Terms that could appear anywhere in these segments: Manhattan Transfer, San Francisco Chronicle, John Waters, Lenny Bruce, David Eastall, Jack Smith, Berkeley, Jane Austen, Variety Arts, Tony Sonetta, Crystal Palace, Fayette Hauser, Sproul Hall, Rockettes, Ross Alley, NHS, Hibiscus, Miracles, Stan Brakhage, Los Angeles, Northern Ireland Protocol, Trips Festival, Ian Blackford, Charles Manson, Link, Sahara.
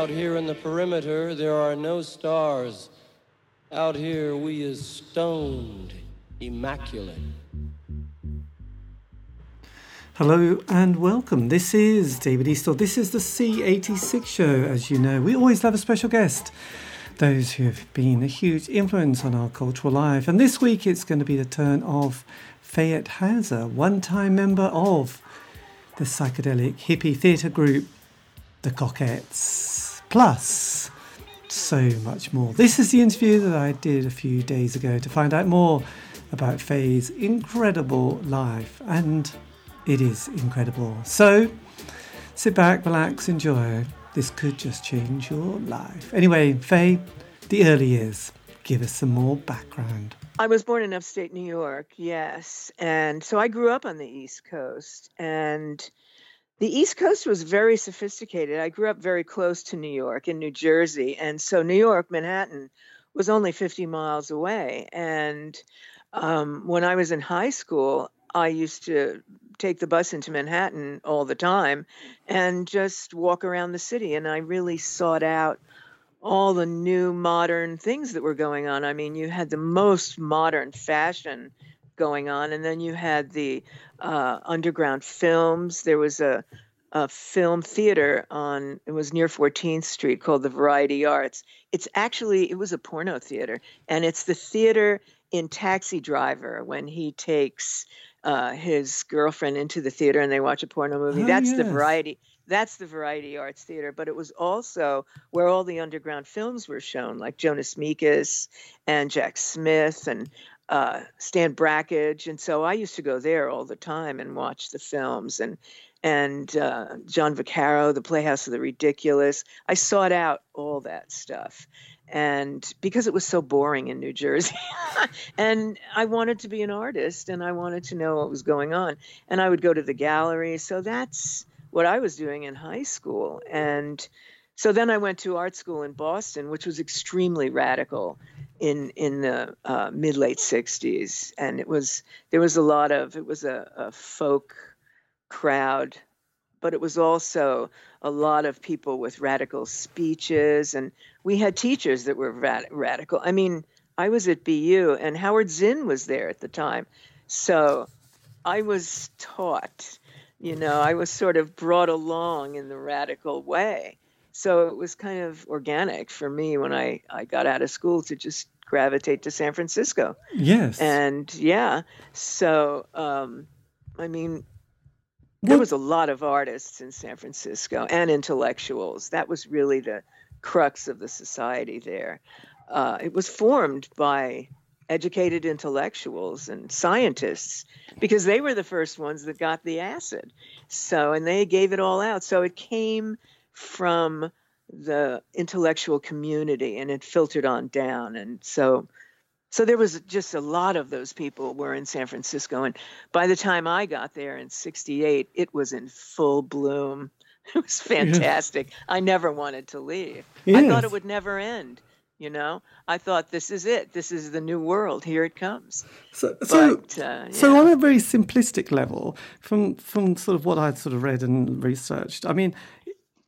Out here in the perimeter, there are no stars. Out here, we is stoned, immaculate. Hello and welcome. This is David Eastall. This is the C86 show, as you know. We always have a special guest, those who have been a huge influence on our cultural life. And this week, it's going to be the turn of Fayette Hauser, one-time member of the psychedelic hippie theatre group, The Cockettes, plus so much more. This is the interview that I did a few days ago to find out more about Faye's incredible life, and it is incredible. So sit back, relax, enjoy. This could just change your life. Anyway, Faye, the early years. Give us some more background. I was born in upstate New York, yes. And so I grew up on the East Coast, and the East Coast was very sophisticated. I grew up very close to New York in New Jersey. And so New York, Manhattan, was only 50 miles away. And when I was in high school, I used to take the bus into Manhattan all the time and just walk around the city. And I really sought out all the new modern things that were going on. I mean, you had the most modern fashion going on, and then you had the underground films. There was a film theater on, it was near 14th Street, called the Variety Arts. It was a porno theater, and it's the theater in Taxi Driver when he takes his girlfriend into the theater and they watch a porno movie. That's the Variety Arts Theater, but it was also where all the underground films were shown, like Jonas Mekas and Jack Smith and Stan Brakhage. And so I used to go there all the time and watch the films and John Vaccaro, the Playhouse of the Ridiculous. I sought out all that stuff, and because it was so boring in New Jersey and I wanted to be an artist and I wanted to know what was going on, and I would go to the gallery. So that's what I was doing in high school. And so then I went to art school in Boston, which was extremely radical in the mid-late 60s. And it was a folk crowd, but it was also a lot of people with radical speeches. And we had teachers that were radical. I mean, I was at BU and Howard Zinn was there at the time. So I was taught, I was sort of brought along in the radical way. So it was kind of organic for me when I got out of school to just gravitate to San Francisco. Yes. And yeah, so, there was a lot of artists in San Francisco and intellectuals. That was really the crux of the society there. It was formed by educated intellectuals and scientists, because they were the first ones that got the acid. So, and they gave it all out. So it came from the intellectual community, and it filtered on down. And so there was just a lot of those people were in San Francisco. And by the time I got there in 68, it was in full bloom. It was fantastic. Yes. I never wanted to leave. Yes. I thought it would never end. I thought, this is it. This is the new world. Here it comes. So on a very simplistic level, from sort of what I'd sort of read and researched, I mean,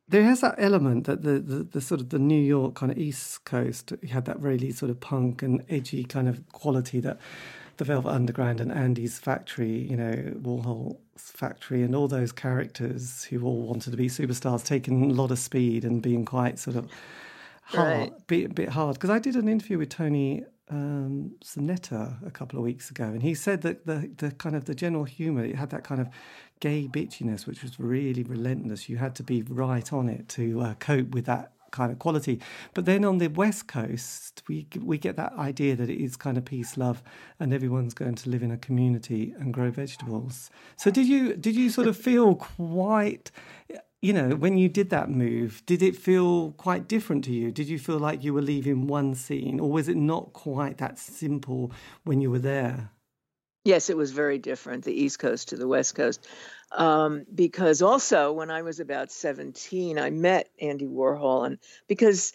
there has that element that the sort of the New York kind of East Coast had that really sort of punk and edgy kind of quality that the Velvet Underground and Andy's factory, Warhol's factory, and all those characters who all wanted to be superstars, taking a lot of speed and being quite sort of hard, a bit hard. Because I did an interview with Tony Sonetta a couple of weeks ago, and he said that the kind of the general humour, it had that kind of gay bitchiness which was really relentless. You had to be right on it to cope with that kind of quality. But then on the West Coast, we get that idea that it is kind of peace, love, and everyone's going to live in a community and grow vegetables. So did you sort of feel quite, when you did that move, did it feel quite different to you? Did you feel like you were leaving one scene, or was it not quite that simple when you were there? Yes, it was very different, the East Coast to the West Coast, because also when I was about 17, I met Andy Warhol, and because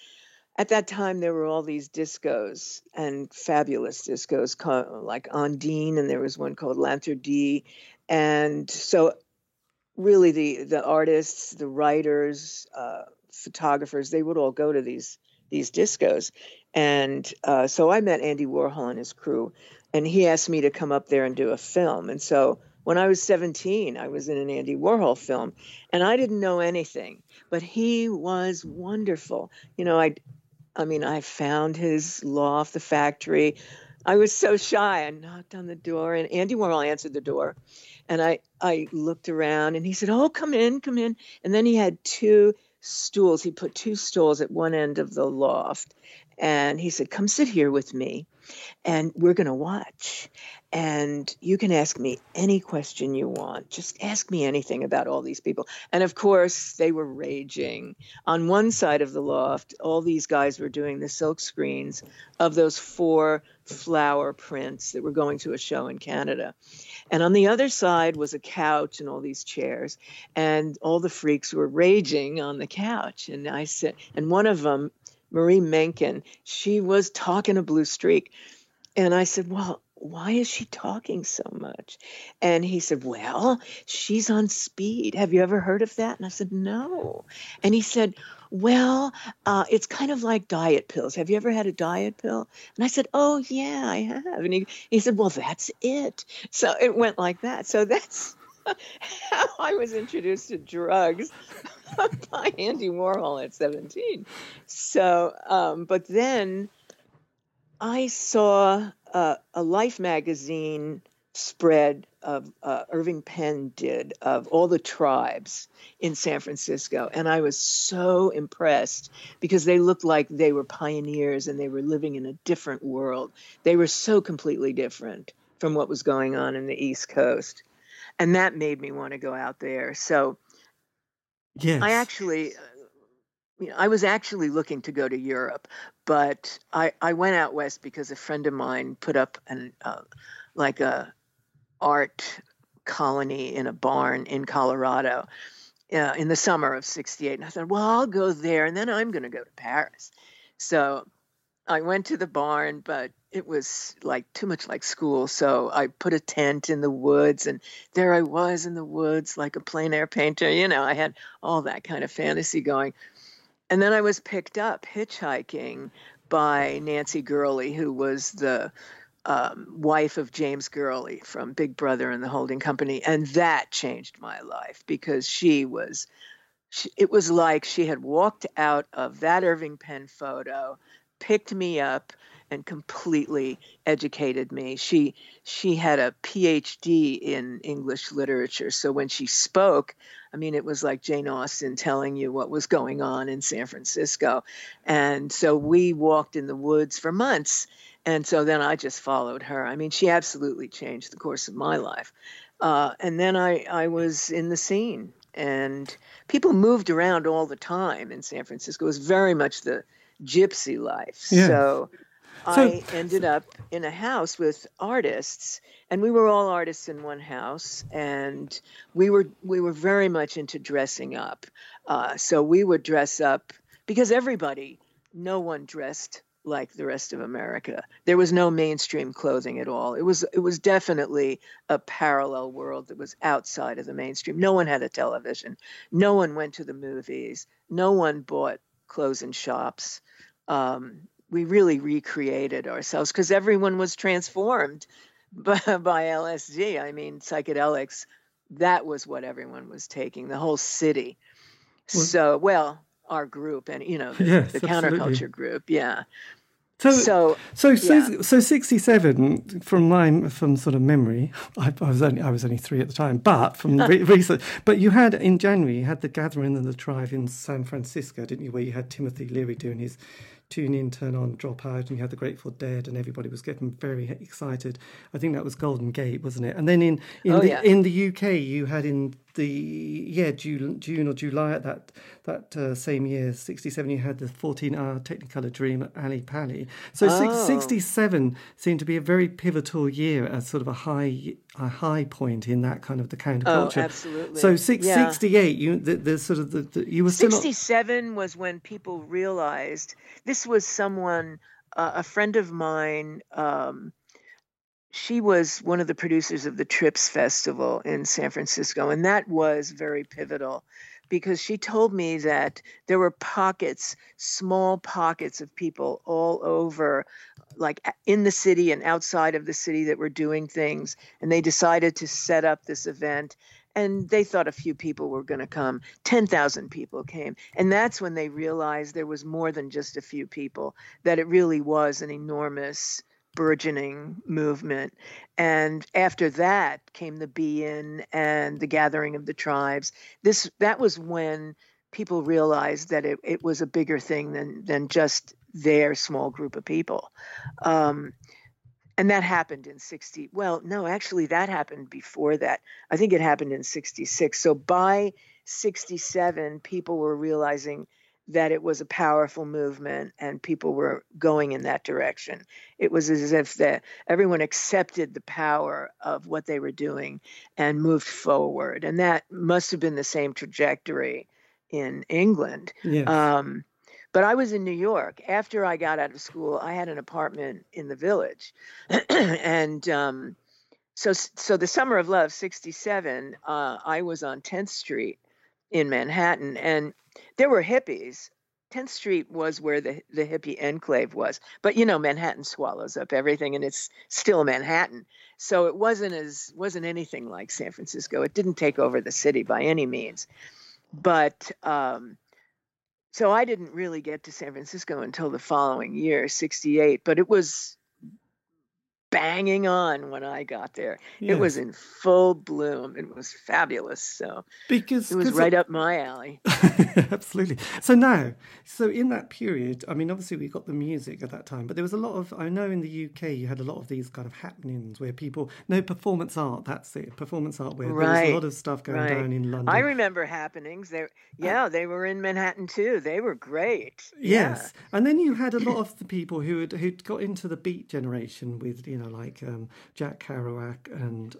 at that time there were all these discos and fabulous discos like Ondine, and there was one called Lanterne D, and so really the artists, the writers, photographers, they would all go to these discos. And so I met Andy Warhol and his crew, and he asked me to come up there and do a film. And so when I was 17, I was in an Andy Warhol film, and I didn't know anything, but he was wonderful. You know, I found his loft, the factory. I was so shy. I knocked on the door, and Andy Warhol answered the door. And I looked around, and he said, "Oh, come in, come in." And then he had two stools. He put two stools at one end of the loft. And he said, "Come sit here with me, and we're going to watch. And you can ask me any question you want. Just ask me anything about all these people." And, of course, they were raging. On one side of the loft, all these guys were doing the silk screens of those four flower prints that were going to a show in Canada. And on the other side was a couch and all these chairs. And all the freaks were raging on the couch. And I said, and one of them, Marie Menken, she was talking a blue streak. And I said, "Well, why is she talking so much?" And he said, "Well, she's on speed. Have you ever heard of that?" And I said, "No." And he said, "Well, it's kind of like diet pills. Have you ever had a diet pill?" And I said, "Oh, yeah, I have." And he said, "Well, that's it." So it went like that. So that's how I was introduced to drugs by Andy Warhol at 17. So, but then I saw a Life magazine spread of Irving Penn did of all the tribes in San Francisco. And I was so impressed because they looked like they were pioneers and they were living in a different world. They were so completely different from what was going on in the East Coast. And that made me want to go out there. So yes. I actually, you know, I was actually looking to go to Europe, but I went out west because a friend of mine put up an like a art colony in a barn in Colorado in the summer of '68. And I thought, well, I'll go there, and then I'm going to go to Paris. So I went to the barn, but it was like too much like school. So I put a tent in the woods, and there I was in the woods like a plein air painter. You know, I had all that kind of fantasy going. And then I was picked up hitchhiking by Nancy Gurley, who was the wife of James Gurley from Big Brother and the Holding Company. And that changed my life because it was like she had walked out of that Irving Penn photo, picked me up, and completely educated me. She had a PhD in English literature. So when she spoke, I mean, it was like Jane Austen telling you what was going on in San Francisco. And so we walked in the woods for months. And so then I just followed her. I mean, she absolutely changed the course of my life. And then I was in the scene. And people moved around all the time in San Francisco. It was very much the gypsy life. Yeah. So I ended up in a house with artists, and we were all artists in one house, and we were very much into dressing up. So we would dress up because no one dressed like the rest of America. There was no mainstream clothing at all. It was definitely a parallel world that was outside of the mainstream. No one had a television. No one went to the movies. No one bought clothes in shops. We really recreated ourselves because everyone was transformed by LSD. I mean, psychedelics, that was what everyone was taking, the whole city. Well, so, our group and, you know, the counterculture group. Yeah. So 67 from sort of memory, I was only three at the time, but from research, but you had in January, you had the gathering of the tribe in San Francisco, didn't you? Where you had Timothy Leary doing his Tune In, Turn On, Drop Out, and you had the Grateful Dead, and everybody was getting very excited. I think that was Golden Gate, wasn't it? And then in the UK, you had in the June or July at that same year, 67, you had the 14-hour Technicolor Dream at Ali Pali. So 67 seemed to be a very pivotal year, as sort of a high point in that kind of the counterculture. Oh, absolutely. So 68, you were still 67 was when people realized. This was someone, a friend of mine, she was one of the producers of the Trips Festival in San Francisco, and that was very pivotal because she told me that there were pockets, small pockets of people all over, like in the city and outside of the city, that were doing things. And they decided to set up this event. And they thought a few people were going to come. 10,000 people came. And that's when they realized there was more than just a few people, that it really was an enormous burgeoning movement. And after that came the Be-In and the Gathering of the Tribes. That was when people realized that it was a bigger thing than just their small group of people. And that happened in that happened before that. I think it happened in 66. So by 67, people were realizing that it was a powerful movement and people were going in that direction. It was as if everyone accepted the power of what they were doing and moved forward. And that must have been the same trajectory in England. Yes. But I was in New York. After I got out of school, I had an apartment in the Village. And so the Summer of Love, 67, I was on 10th Street in Manhattan. And there were hippies. 10th Street was where the hippie enclave was. But, Manhattan swallows up everything, and it's still Manhattan. So it wasn't anything like San Francisco. It didn't take over the city by any means. But so I didn't really get to San Francisco until the following year, 68. But it was banging on when I got there. Yes. It was in full bloom. It was fabulous. So because it was right up my alley. Absolutely. So in that period, I mean, obviously we got the music at that time, but there was a lot of, I know in the UK you had a lot of these kind of happenings where people, performance art, that's it, performance art, where there was a lot of stuff going down in London. I remember happenings. They were in Manhattan too. They were great. Yes. Yeah. And then you had a lot of the people who'd got into the beat generation with, Jack Kerouac and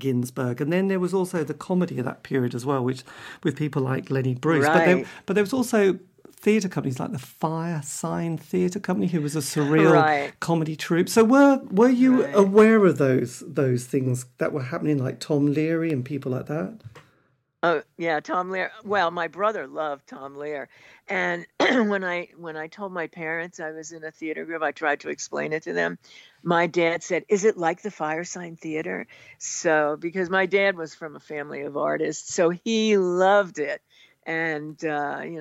Ginsberg, and then there was also the comedy of that period as well, which with people like Lenny Bruce. Right. But there was also theatre companies like the Fire Sign Theatre Company, who was a surreal comedy troupe. So were you aware of those things that were happening, like Tom Leary and people like that? Oh yeah, Tom Lear. Well, my brother loved Tom Lear, and when I told my parents I was in a theater group, I tried to explain it to them. My dad said, "Is it like the Fire Sign Theater?" So because my dad was from a family of artists, so he loved it, and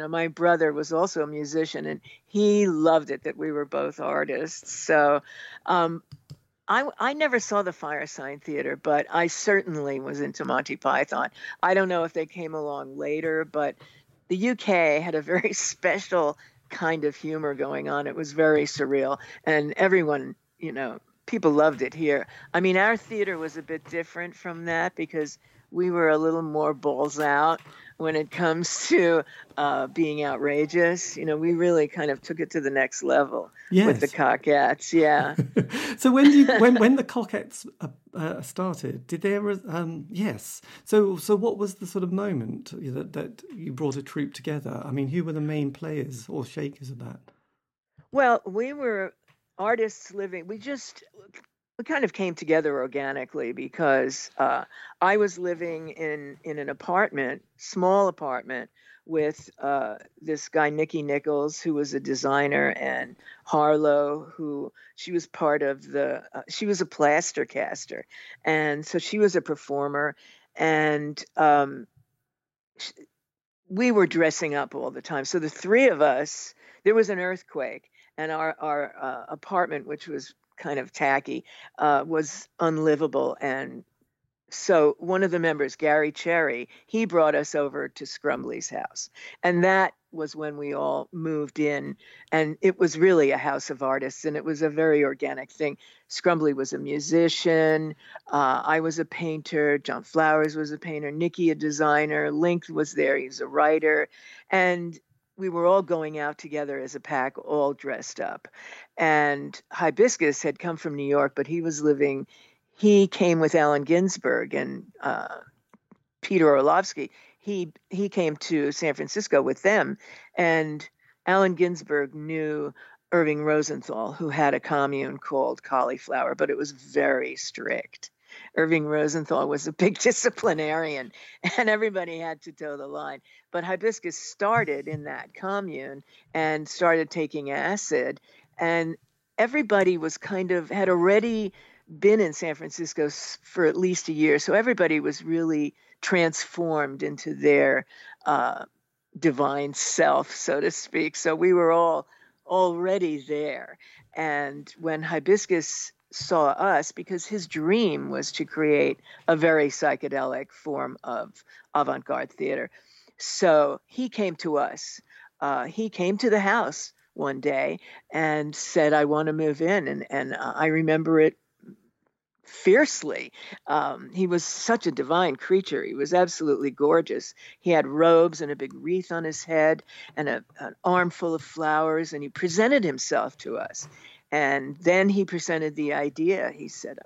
my brother was also a musician, and he loved it that we were both artists. So I never saw the Fire Sign Theater, but I certainly was into Monty Python. I don't know if they came along later, but the UK had a very special kind of humor going on. It was very surreal, and everyone, people loved it here. I mean, our theater was a bit different from that because we were a little more balls out when it comes to being outrageous. We really kind of took it to the next level with the Cockettes. Yeah. So when the Cockettes started, did there yes. So what was the sort of moment that you brought a troupe together? I mean, who were the main players or shakers of that? Well, we were artists living. We kind of came together organically because I was living in an apartment, small apartment, with this guy, Nicky Nichols, who was a designer, and Harlow, she was a plaster caster. And so she was a performer, and we were dressing up all the time. So the three of us, there was an earthquake, and our apartment, which was kind of tacky, was unlivable. And so one of the members, Gary Cherry, he brought us over to Scrumbly's house. And that was when we all moved in. And it was really a house of artists, and it was a very organic thing. Scrumbly was a musician. I was a painter. John Flowers was a painter. Nicky, a designer. Link was there. He's a writer. And we were all going out together as a pack, all dressed up. And Hibiscus had come from New York, but he came with Allen Ginsberg and Peter Orlovsky. He came to San Francisco with them. And Allen Ginsberg knew Irving Rosenthal, who had a commune called Cauliflower, but it was very strict. Irving Rosenthal was a big disciplinarian, and everybody had to toe the line. But Hibiscus started in that commune and started taking acid, and everybody was kind of had already been in San Francisco for at least a year, so everybody was really transformed into their divine self, so to speak. So we were all already there. And when Hibiscus saw us, because his dream was to create a very psychedelic form of avant-garde theater, so he came to us. He came to the house one day and said, I want to move in. And I remember it fiercely. He was such a divine creature. He was absolutely gorgeous. He had robes and a big wreath on his head and an armful of flowers, and he presented himself to us. And then he presented the idea. He said,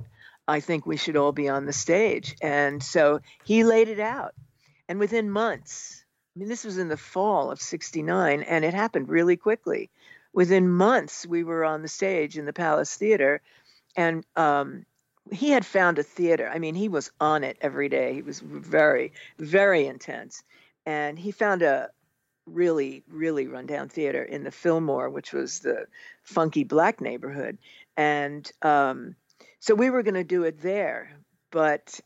I think we should all be on the stage. And so he laid it out. And within months, I mean, this was in the fall of '69, and it happened really quickly. Within months, we were on the stage in the Palace Theater, and he had found a theater. I mean, he was on it every day. He was very, very intense. And he found a really, really rundown theater in the Fillmore, which was the funky black neighborhood. And so we were going to do it there, but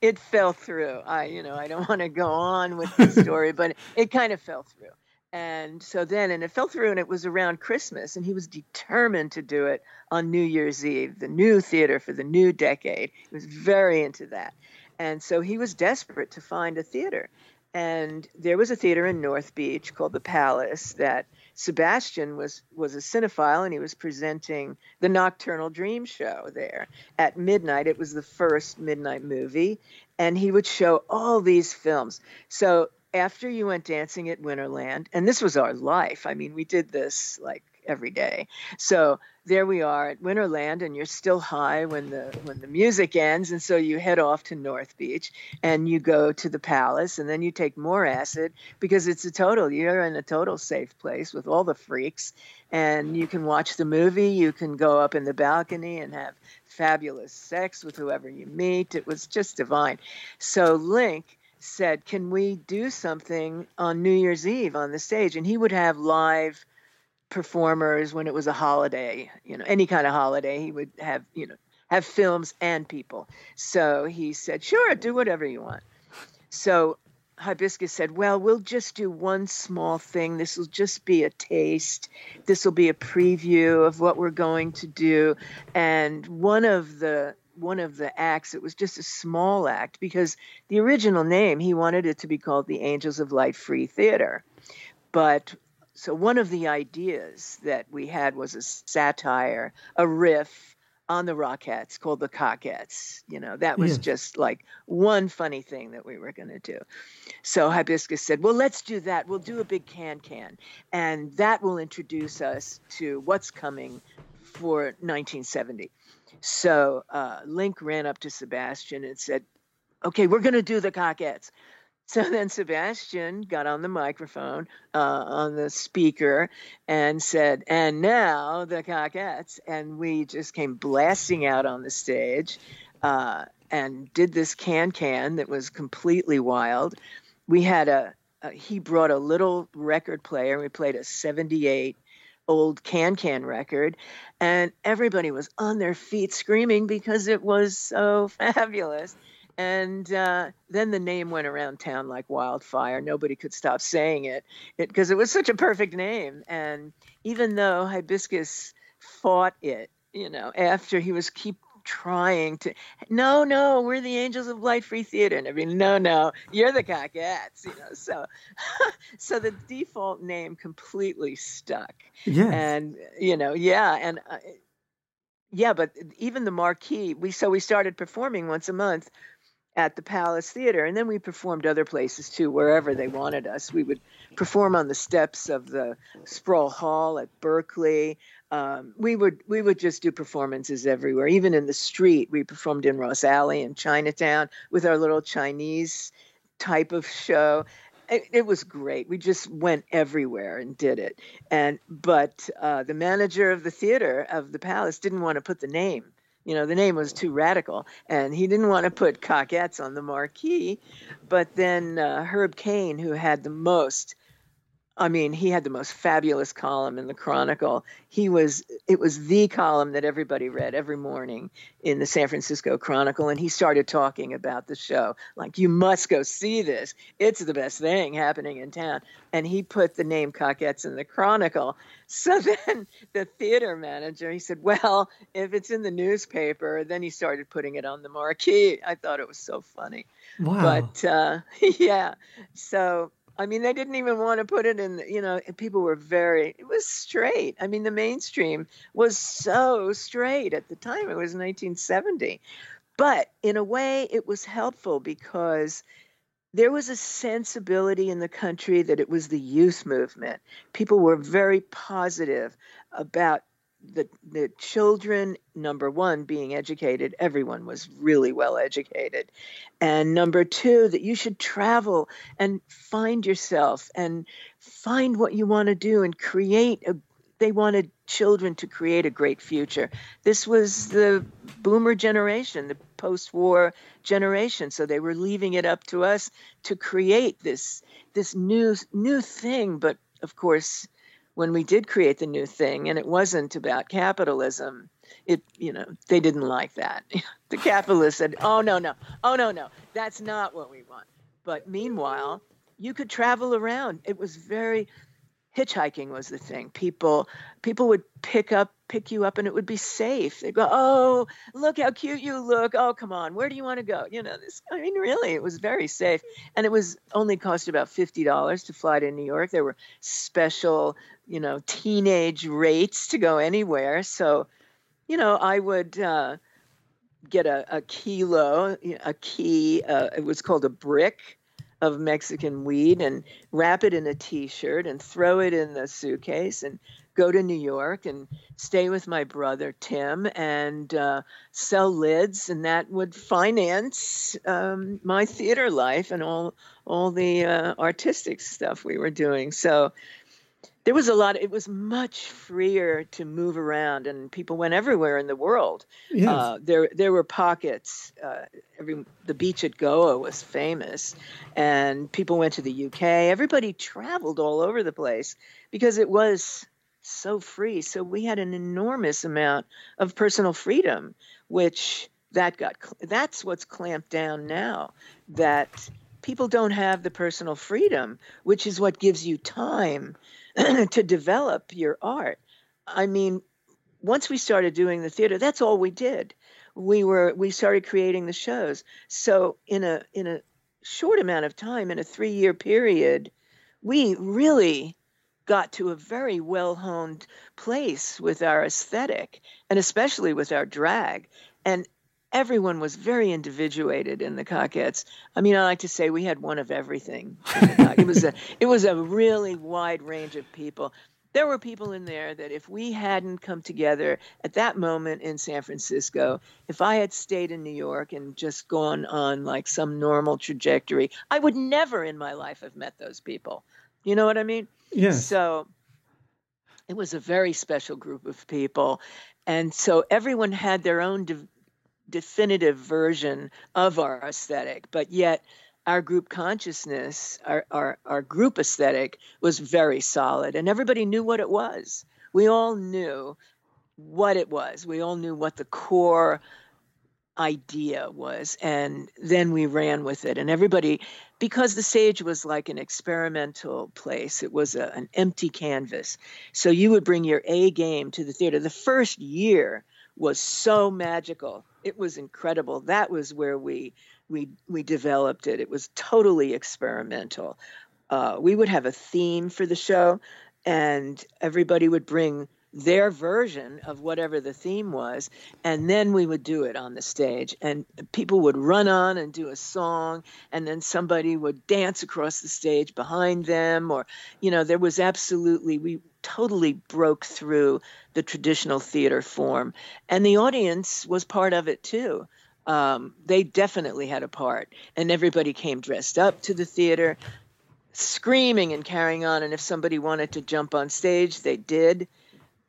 it fell through. I don't want to go on with the story, but it kind of fell through. And so then, and it fell through, and it was around Christmas, and he was determined to do it on New Year's Eve, the new theater for the new decade. He was very into that. And so he was desperate to find a theater. And there was a theater in North Beach called the Palace that Sebastian was a cinephile, and he was presenting the Nocturnal Dream show there at midnight. It was the first midnight movie, and he would show all these films. So after you went dancing at Winterland, and this was our life. I mean, we did this like every day. So there we are at Winterland, and you're still high when the music ends. And so you head off to North Beach, and you go to the Palace, and then you take more acid because you're in a total safe place with all the freaks, and you can watch the movie. You can go up in the balcony and have fabulous sex with whoever you meet. It was just divine. So Link said, can we do something on New Year's Eve on the stage? And he would have live performers when it was a holiday, any kind of holiday. He would have films and people. So he said, sure, do whatever you want. So Hibiscus said, well, we'll just do one small thing. This will just be a taste. This will be a preview of what we're going to do. And one of the acts, it was just a small act, because the original name, he wanted it to be called the Angels of Light Free Theater. But so one of the ideas that we had was a satire, a riff on the Rockettes called the Cockettes. That was just like one funny thing that we were going to do. So Hibiscus said, well, let's do that. We'll do a big can-can, and that will introduce us to what's coming for 1970. So Link ran up to Sebastian and said, okay, we're going to do the Cockettes. So then Sebastian got on the microphone, on the speaker, and said, and now the Cockettes. And we just came blasting out on the stage and did this can-can that was completely wild. We had he brought a little record player, and we played a 78 old can-can record, and everybody was on their feet screaming because it was so fabulous. And then the name went around town like wildfire. Nobody could stop saying it because it was such a perfect name. And even though Hibiscus fought it, after he was trying to, no, we're the Angels of Light Free Theater. And no, you're the Cockettes, So the default name completely stuck. Yes. And, but even the marquee, we started performing once a month at the Palace Theater, and then we performed other places too, wherever they wanted us. We would perform on the steps of the Sproul Hall at Berkeley. We would just do performances everywhere, even in the street. We performed in Ross Alley in Chinatown with our little Chinese type of show. It was great. We just went everywhere and did it. But the manager of the theater of the Palace didn't want to put the name You know, the name was too radical, and he didn't want to put Cockettes on the marquee. But then Herb Cain, who had the most, I mean, he had the most fabulous column in the Chronicle. It was the column that everybody read every morning in the San Francisco Chronicle. And he started talking about the show, like, you must go see this. It's the best thing happening in town. And he put the name Cockettes in the Chronicle. So then the theater manager, he said, well, if it's in the newspaper, then he started putting it on the marquee. I thought it was so funny. Wow. But yeah, so I mean, they didn't even want to put it in, you know, people were very, it was straight. I mean, the mainstream was so straight at the time. It was 1970. But in a way, it was helpful because there was a sensibility in the country that it was the youth movement. People were very positive about the children, number one, being educated. Everyone was really well educated. And number two, that you should travel and find yourself and find what you want to do and create. They wanted children to create a great future. This was the boomer generation, the post-war generation. So they were leaving it up to us to create this new thing. But of course, when we did create the new thing, and it wasn't about capitalism, it, you know, they didn't like that. The capitalists said, oh, no, that's not what we want. But meanwhile, you could travel around. It was very, hitchhiking was the thing. People would pick you up, and it would be safe. They'd go, oh, look how cute you look. Oh, come on, where do you want to go? You know, this, I mean, really, it was very safe. And it was only cost about $50 to fly to New York. There were special, you know, teenage rates to go anywhere. So, you know, I would get a key, it was called a brick of Mexican weed, and wrap it in a T-shirt and throw it in the suitcase and go to New York and stay with my brother, Tim, and sell lids. And that would finance my theater life and all the artistic stuff we were doing. So there was it was much freer to move around, and people went everywhere in the world. Yes. There were pockets. The beach at Goa was famous, and people went to the UK. Everybody traveled all over the place because it was so free. So we had an enormous amount of personal freedom, which that's what's clamped down now, that people don't have the personal freedom, which is what gives you time to develop your art. I mean, once we started doing the theater, that's all we did. We started creating the shows. So in a short amount of time, in a 3-year period, we really got to a very well-honed place with our aesthetic, and especially with our drag. And everyone was very individuated in the Cockettes. I mean, I like to say we had one of everything. It was a really wide range of people. There were people in there that if we hadn't come together at that moment in San Francisco, if I had stayed in New York and just gone on like some normal trajectory, I would never in my life have met those people. You know what I mean? Yeah. So it was a very special group of people. And so everyone had their own definitive version of our aesthetic, but yet our group consciousness, our group aesthetic was very solid, and everybody knew what it was. We all knew what it was. We all knew what the core idea was, and then we ran with it. And everybody, because the stage was like an experimental place, it was an empty canvas. So you would bring your A game to the theater. The first year was so magical. It was incredible. That was where we developed it. It was totally experimental. We would have a theme for the show, and everybody would bring their version of whatever the theme was, and then we would do it on the stage, and people would run on and do a song, and then somebody would dance across the stage behind them, or, you know, there was absolutely, we totally broke through the traditional theater form, and the audience was part of it too. They definitely had a part, and everybody came dressed up to the theater, screaming and carrying on, and if somebody wanted to jump on stage, they did.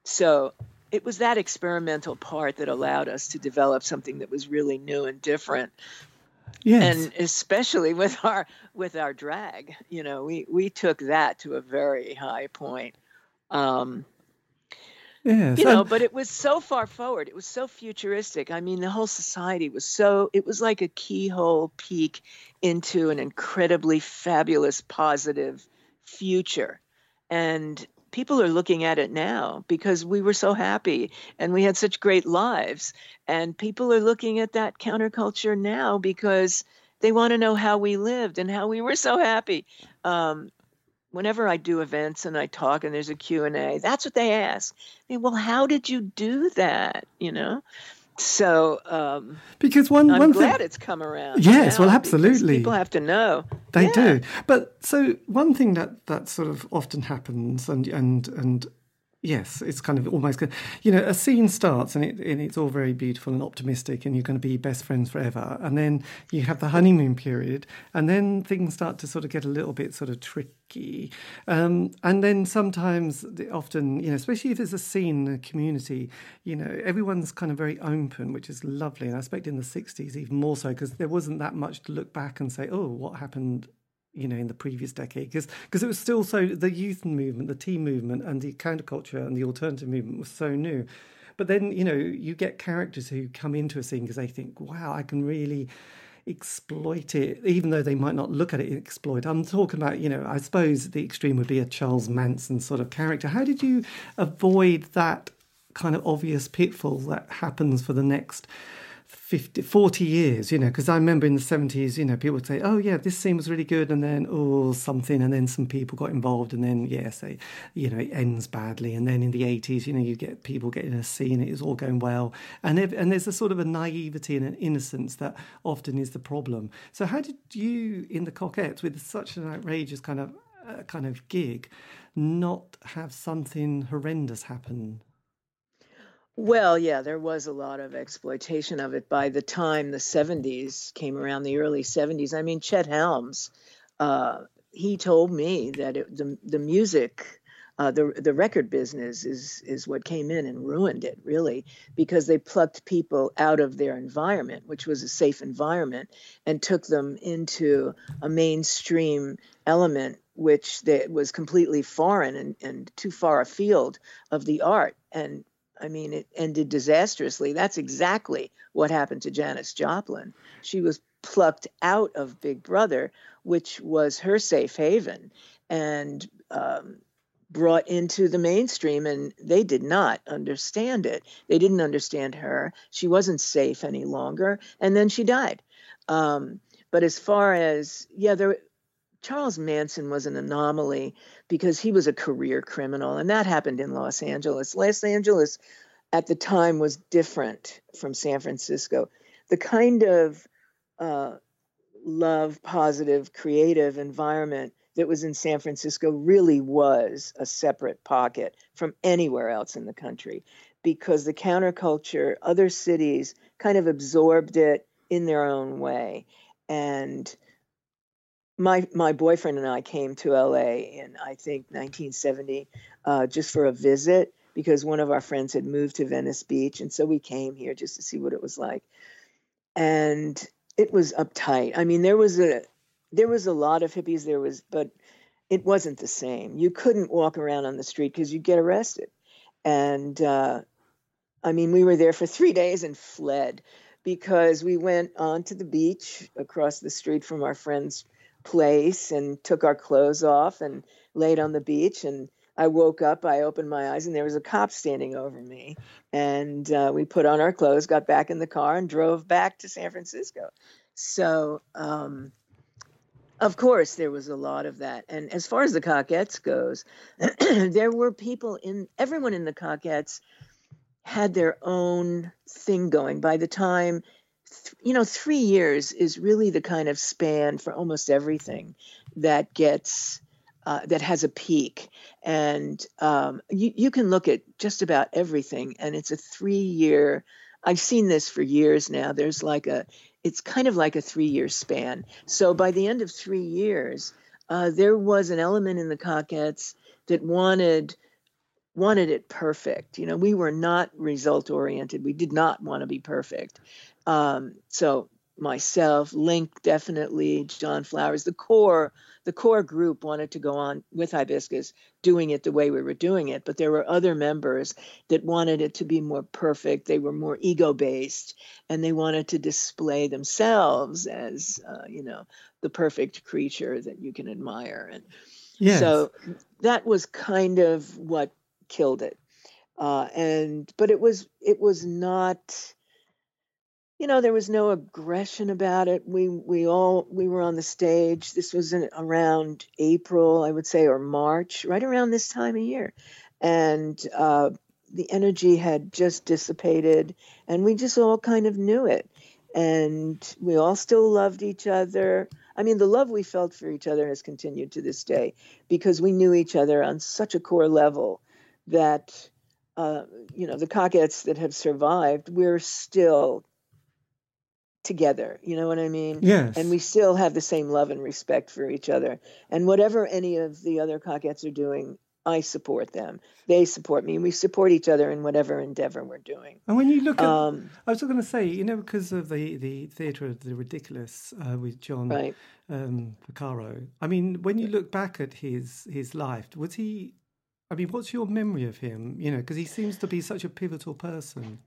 So it was that experimental part that allowed us to develop something that was really new and different. Yes. And especially with our drag, you know, we took that to a very high point. Yes, you know, but it was so far forward. It was so futuristic. I mean, the whole society was so, it was like a keyhole peek into an incredibly fabulous, positive future. And people are looking at it now because we were so happy and we had such great lives. And people are looking at that counterculture now because they want to know how we lived and how we were so happy. Whenever I do events and I talk and there's a Q&A, that's what they ask. I mean, well, how did you do that? You know? So, because I'm glad it's come around. Yes, well, absolutely. People have to know. They do. But so one thing that sort of often happens and yes, it's kind of almost, you know, a scene starts and it's all very beautiful and optimistic and you're going to be best friends forever. And then you have the honeymoon period and then things start to sort of get a little bit sort of tricky. And then sometimes, often, you know, especially if there's a scene, a community, you know, everyone's kind of very open, which is lovely. And I expect in the 60s even more so because there wasn't that much to look back and say, oh, what happened, you know, in the previous decade, because it was still so, the youth movement, the teen movement and the counterculture and the alternative movement was so new. But then, you know, you get characters who come into a scene because they think, wow, I can really exploit it, even though they might not look at it and exploit. I'm talking about, you know, I suppose the extreme would be a Charles Manson sort of character. How did you avoid that kind of obvious pitfall that happens for the next 40 years, you know, because I remember in the 70s, you know, people would say, oh, yeah, this scene was really good. And then, oh, something. And then some people got involved. And then, yes, they, you know, it ends badly. And then in the 80s, you know, you get people getting a scene. It's all going well. And there's a sort of a naivety and an innocence that often is the problem. So how did you, in the Coquettes, with such an outrageous kind of gig, not have something horrendous happen? Well, yeah, there was a lot of exploitation of it by the time the 70s came around, the early 70s. I mean, Chet Helms, he told me that the music, the record business is what came in and ruined it, really, because they plucked people out of their environment, which was a safe environment, and took them into a mainstream element which was completely foreign and too far afield of the art. And I mean, it ended disastrously. That's exactly what happened to Janis Joplin. She was plucked out of Big Brother, which was her safe haven, and brought into the mainstream, and they did not understand it. They didn't understand her. She wasn't safe any longer, and then she died. But as far as, yeah, Charles Manson was an anomaly because he was a career criminal, and that happened in Los Angeles. Los Angeles at the time was different from San Francisco. The kind of love, positive, creative environment that was in San Francisco really was a separate pocket from anywhere else in the country because the counterculture, other cities kind of absorbed it in their own way. And my boyfriend and I came to L.A. in, I think, 1970 just for a visit because one of our friends had moved to Venice Beach. And so we came here just to see what it was like. And it was uptight. I mean, there was a lot of hippies. But it wasn't the same. You couldn't walk around on the street because you'd get arrested. And, I mean, we were there for 3 days and fled because we went on to the beach across the street from our friend's place and took our clothes off and laid on the beach. And I woke up, I opened my eyes, and there was a cop standing over me. And we put on our clothes, got back in the car, and drove back to San Francisco. So, of course, there was a lot of that. And as far as the Coquettes goes, there were people everyone in the Coquettes had their own thing going. By the time, you know, 3 years is really the kind of span for almost everything that gets that has a peak. And you can look at just about everything. And it's a 3 year, I've seen this for years now. There's like it's kind of like a 3 year span. So by the end of 3 years, there was an element in the Coquettes that wanted wanted it perfect. You know, we were not result oriented. We did not want to be perfect. So myself, Link, definitely John Flowers, the core group wanted to go on with Hibiscus, doing it the way we were doing it. But there were other members that wanted it to be more perfect. They were more ego based, and they wanted to display themselves as, you know, the perfect creature that you can admire. And yes. So that was kind of what killed it. But it was not. You know, there was no aggression about it. We were on the stage. This was around April, I would say, or March, right around this time of year. And the energy had just dissipated, and we just all kind of knew it. And we all still loved each other. I mean, the love we felt for each other has continued to this day, because we knew each other on such a core level that, you know, the Cockettes that have survived, we're still together, you know what I mean? Yes. And we still have the same love and respect for each other. And whatever any of the other Cockettes are doing, I support them. They support me, and we support each other in whatever endeavor we're doing. And when you look at, I was going to say, you know, because of the Theatre of the Ridiculous with John Vaccaro, I mean, when you look back at his life, was he? I mean, what's your memory of him? You know, because he seems to be such a pivotal person.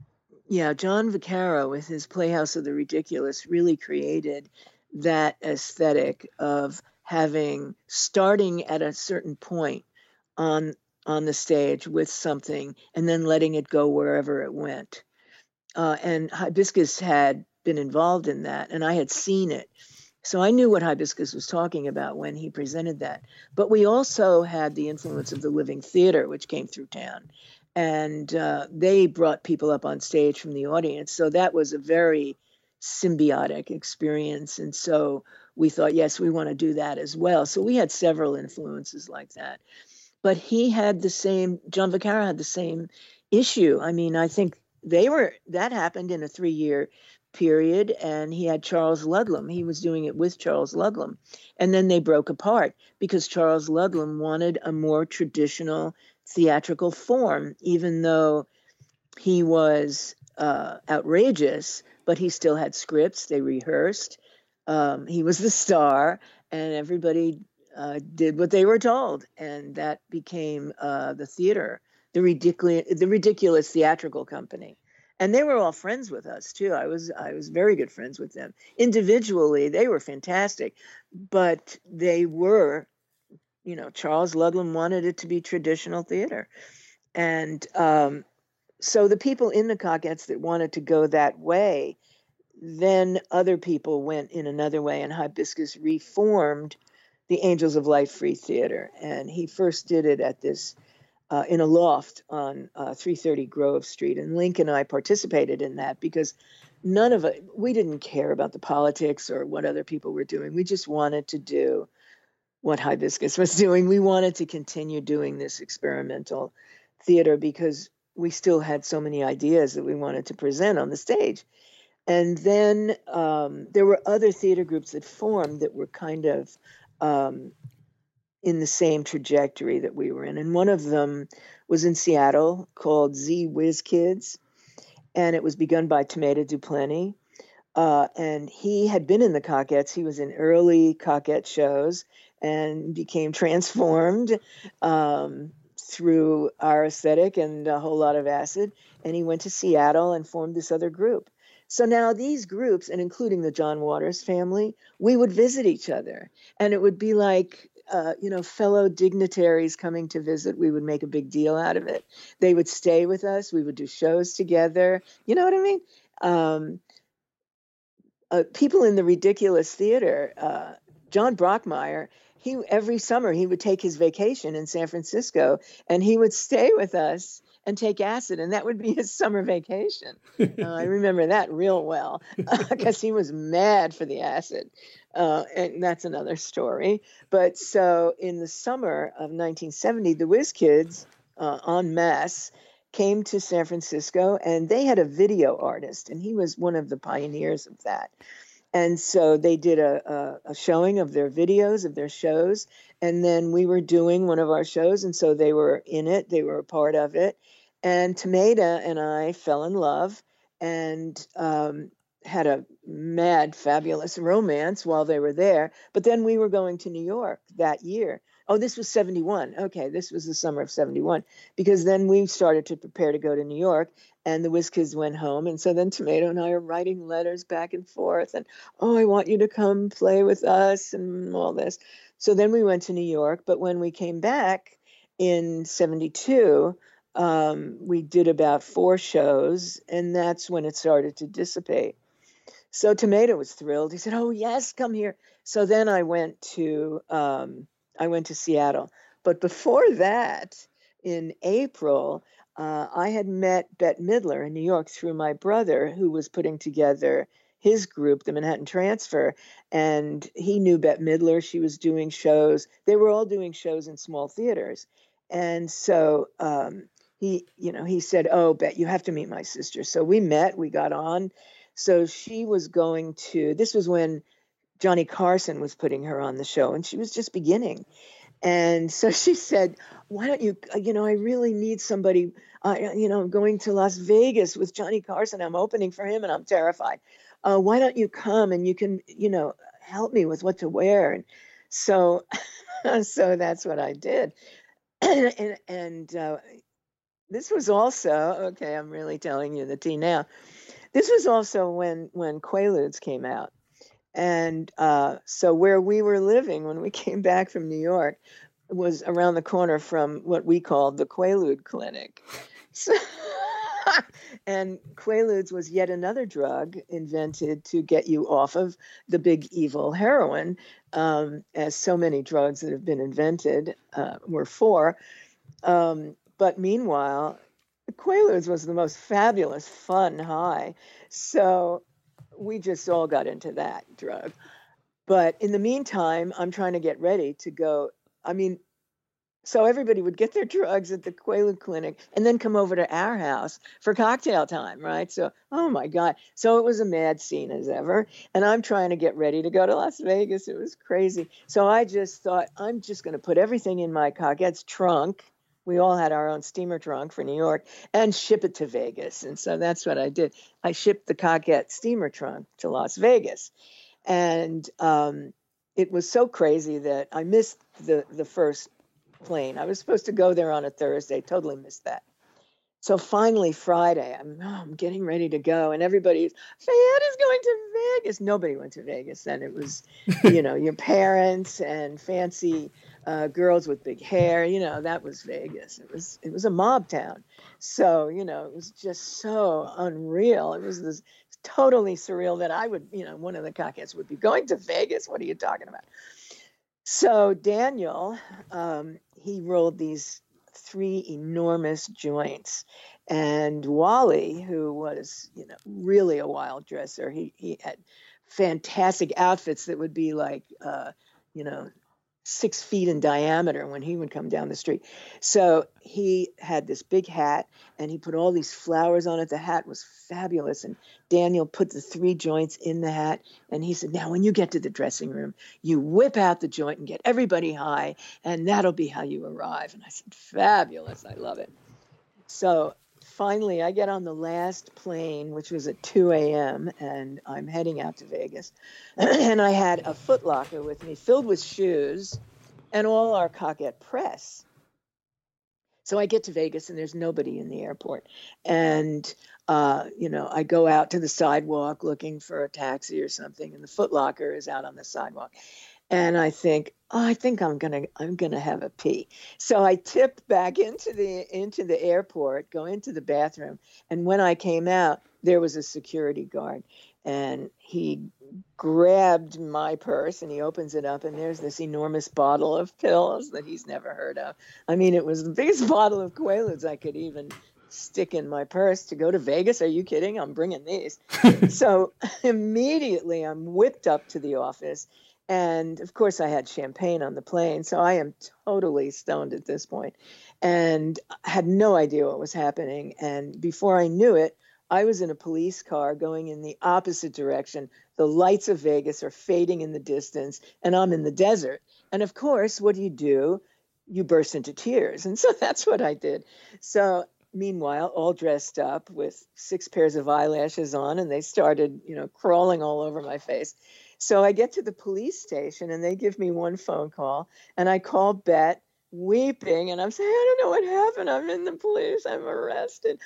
Yeah, John Vaccaro with his Playhouse of the Ridiculous really created that aesthetic of starting at a certain point on the stage with something and then letting it go wherever it went. And Hibiscus had been involved in that, and I had seen it. So I knew what Hibiscus was talking about when he presented that. But we also had the influence of the Living Theater, which came through town. And they brought people up on stage from the audience. So that was a very symbiotic experience. And so we thought, yes, we want to do that as well. So we had several influences like that. But John Vaccaro had the same issue. I mean, I think that happened in a 3-year period. And he had Charles Ludlam. He was doing it with Charles Ludlam. And then they broke apart because Charles Ludlam wanted a more traditional theatrical form, even though he was outrageous, but he still had scripts. They rehearsed. He was the star, and everybody did what they were told, and that became the theater, the Ridiculous Theatrical Company. And they were all friends with us too. I was very good friends with them. Individually, they were fantastic, but they were. You know, Charles Ludlam wanted it to be traditional theater. And so the people in the Cockettes that wanted to go that way, then other people went in another way, and Hibiscus reformed the Angels of Life Free Theater. And he first did it at this, in a loft on 330 Grove Street. And Link and I participated in that because we didn't care about the politics or what other people were doing. We just wanted to do what Hibiscus was doing. We wanted to continue doing this experimental theater because we still had so many ideas that we wanted to present on the stage. And then there were other theater groups that formed that were kind of in the same trajectory that we were in. And one of them was in Seattle called Ze Whiz Kidz, and it was begun by Tomata du Plenty. And he had been in the Cockettes. He was in early Cockette shows and became transformed through our aesthetic and a whole lot of acid. And he went to Seattle and formed this other group. So now these groups, and including the John Waters family, we would visit each other. And it would be like, you know, fellow dignitaries coming to visit. We would make a big deal out of it. They would stay with us. We would do shows together. You know what I mean? People in the Ridiculous Theater, John Brockmeyer, every summer he would take his vacation in San Francisco, and he would stay with us and take acid, and that would be his summer vacation. I remember that real well because he was mad for the acid, and that's another story. But so in the summer of 1970, the Whiz Kidz en masse came to San Francisco, and they had a video artist, and he was one of the pioneers of that. And so they did a showing of their videos, of their shows. And then we were doing one of our shows. And so they were in it. They were a part of it. And Tomata and I fell in love and had a mad, fabulous romance while they were there. But then we were going to New York that year. Oh, this was 71. Okay, this was the summer of 71. Because then we started to prepare to go to New York, and the Whiz Kids went home. And so then Tomata and I are writing letters back and forth. And, oh, I want you to come play with us and all this. So then we went to New York. But when we came back in 72, we did about 4 shows. And that's when it started to dissipate. So Tomata was thrilled. He said, oh, yes, come here. So then I went to Seattle. But before that, in April, I had met Bette Midler in New York through my brother, who was putting together his group, the Manhattan Transfer. And he knew Bette Midler. She was doing shows. They were all doing shows in small theaters. And so he said, oh, Bette, you have to meet my sister. So we met. We got on. So she was going to, this was when Johnny Carson was putting her on the show, and she was just beginning. And so she said, why don't you, I really need somebody, I'm going to Las Vegas with Johnny Carson. I'm opening for him and I'm terrified. Why don't you come and you can, help me with what to wear? And so, so that's what I did. and this was also, okay, I'm really telling you the tea now. This was also when Quaaludes came out. And so where we were living when we came back from New York was around the corner from what we called the Quaalude Clinic. So, and Quaaludes was yet another drug invented to get you off of the big evil heroin, as so many drugs that have been invented were for. But meanwhile, Quaaludes was the most fabulous, fun high. So we just all got into that drug. But in the meantime, I'm trying to get ready to go. I mean, so everybody would get their drugs at the Quaalude Clinic and then come over to our house for cocktail time, right? So, oh my God. So it was a mad scene as ever. And I'm trying to get ready to go to Las Vegas. It was crazy. So I just thought, I'm just going to put everything in my cockette's trunk. We all had our own steamer trunk for New York and ship it to Vegas. And so that's what I did. I shipped the Cockette steamer trunk to Las Vegas. And it was so crazy that I missed the first plane. I was supposed to go there on a Thursday, totally missed that. So finally Friday, I'm getting ready to go. And everybody's, Fayette is going to Vegas. Nobody went to Vegas then. It was, your parents and fancy girls with big hair, that was Vegas. It was a mob town. So, it was just so unreal. It was this totally surreal that I would, one of the cockheads would be going to Vegas. What are you talking about? So Daniel, he rolled these 3 enormous joints, and Wally, who was, really a wild dresser, he had fantastic outfits that would be like, 6 feet in diameter when he would come down the street. So he had this big hat and he put all these flowers on it. The hat was fabulous. And Daniel put the 3 joints in the hat. And he said, now, when you get to the dressing room, you whip out the joint and get everybody high. And that'll be how you arrive. And I said, fabulous. I love it. So finally, I get on the last plane, which was at 2 a.m., and I'm heading out to Vegas. And I had a footlocker with me filled with shoes and all our cockette press. So I get to Vegas, and there's nobody in the airport. And, I go out to the sidewalk looking for a taxi or something, and the footlocker is out on the sidewalk. And I think, I'm gonna have a pee. So I tipped back into the airport, go into the bathroom, and when I came out, there was a security guard, and he grabbed my purse and he opens it up, and there's this enormous bottle of pills that he's never heard of. I mean, it was the biggest bottle of Quaaludes I could even stick in my purse to go to Vegas. Are you kidding? I'm bringing these. So immediately I'm whipped up to the office. And, of course, I had champagne on the plane, so I am totally stoned at this point and had no idea what was happening. And before I knew it, I was in a police car going in the opposite direction. The lights of Vegas are fading in the distance, and I'm in the desert. And of course, what do? You burst into tears. And so that's what I did. So meanwhile, all dressed up with 6 pairs of eyelashes on, and they started, you know, crawling all over my face. So I get to the police station, and they give me one phone call, and I call Bette, weeping, and I'm saying, I don't know what happened. I'm in the police. I'm arrested.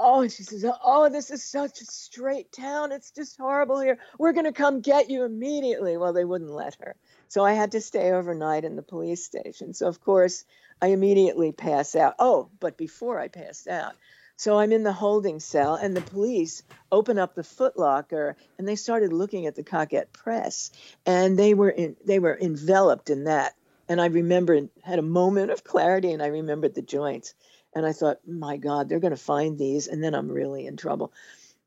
Oh, and she says, oh, this is such a straight town. It's just horrible here. We're going to come get you immediately. Well, they wouldn't let her. So I had to stay overnight in the police station. So, of course, I immediately pass out. Oh, but before I passed out, so I'm in the holding cell, and the police open up the footlocker, and they started looking at the Coquette Press, and they were enveloped in that. And I remembered, had a moment of clarity, and I remembered the joints. And I thought, my God, they're going to find these, and then I'm really in trouble.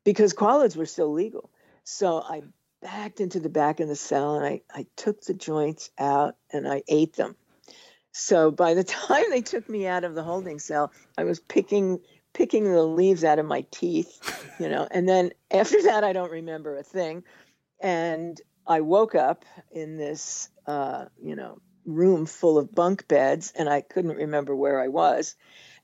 Because collards were still legal. So I backed into the back of the cell, and I took the joints out, and I ate them. So by the time they took me out of the holding cell, I was picking the leaves out of my teeth, you know. And then after that, I don't remember a thing. And I woke up in this, you know, room full of bunk beds, and I couldn't remember where I was.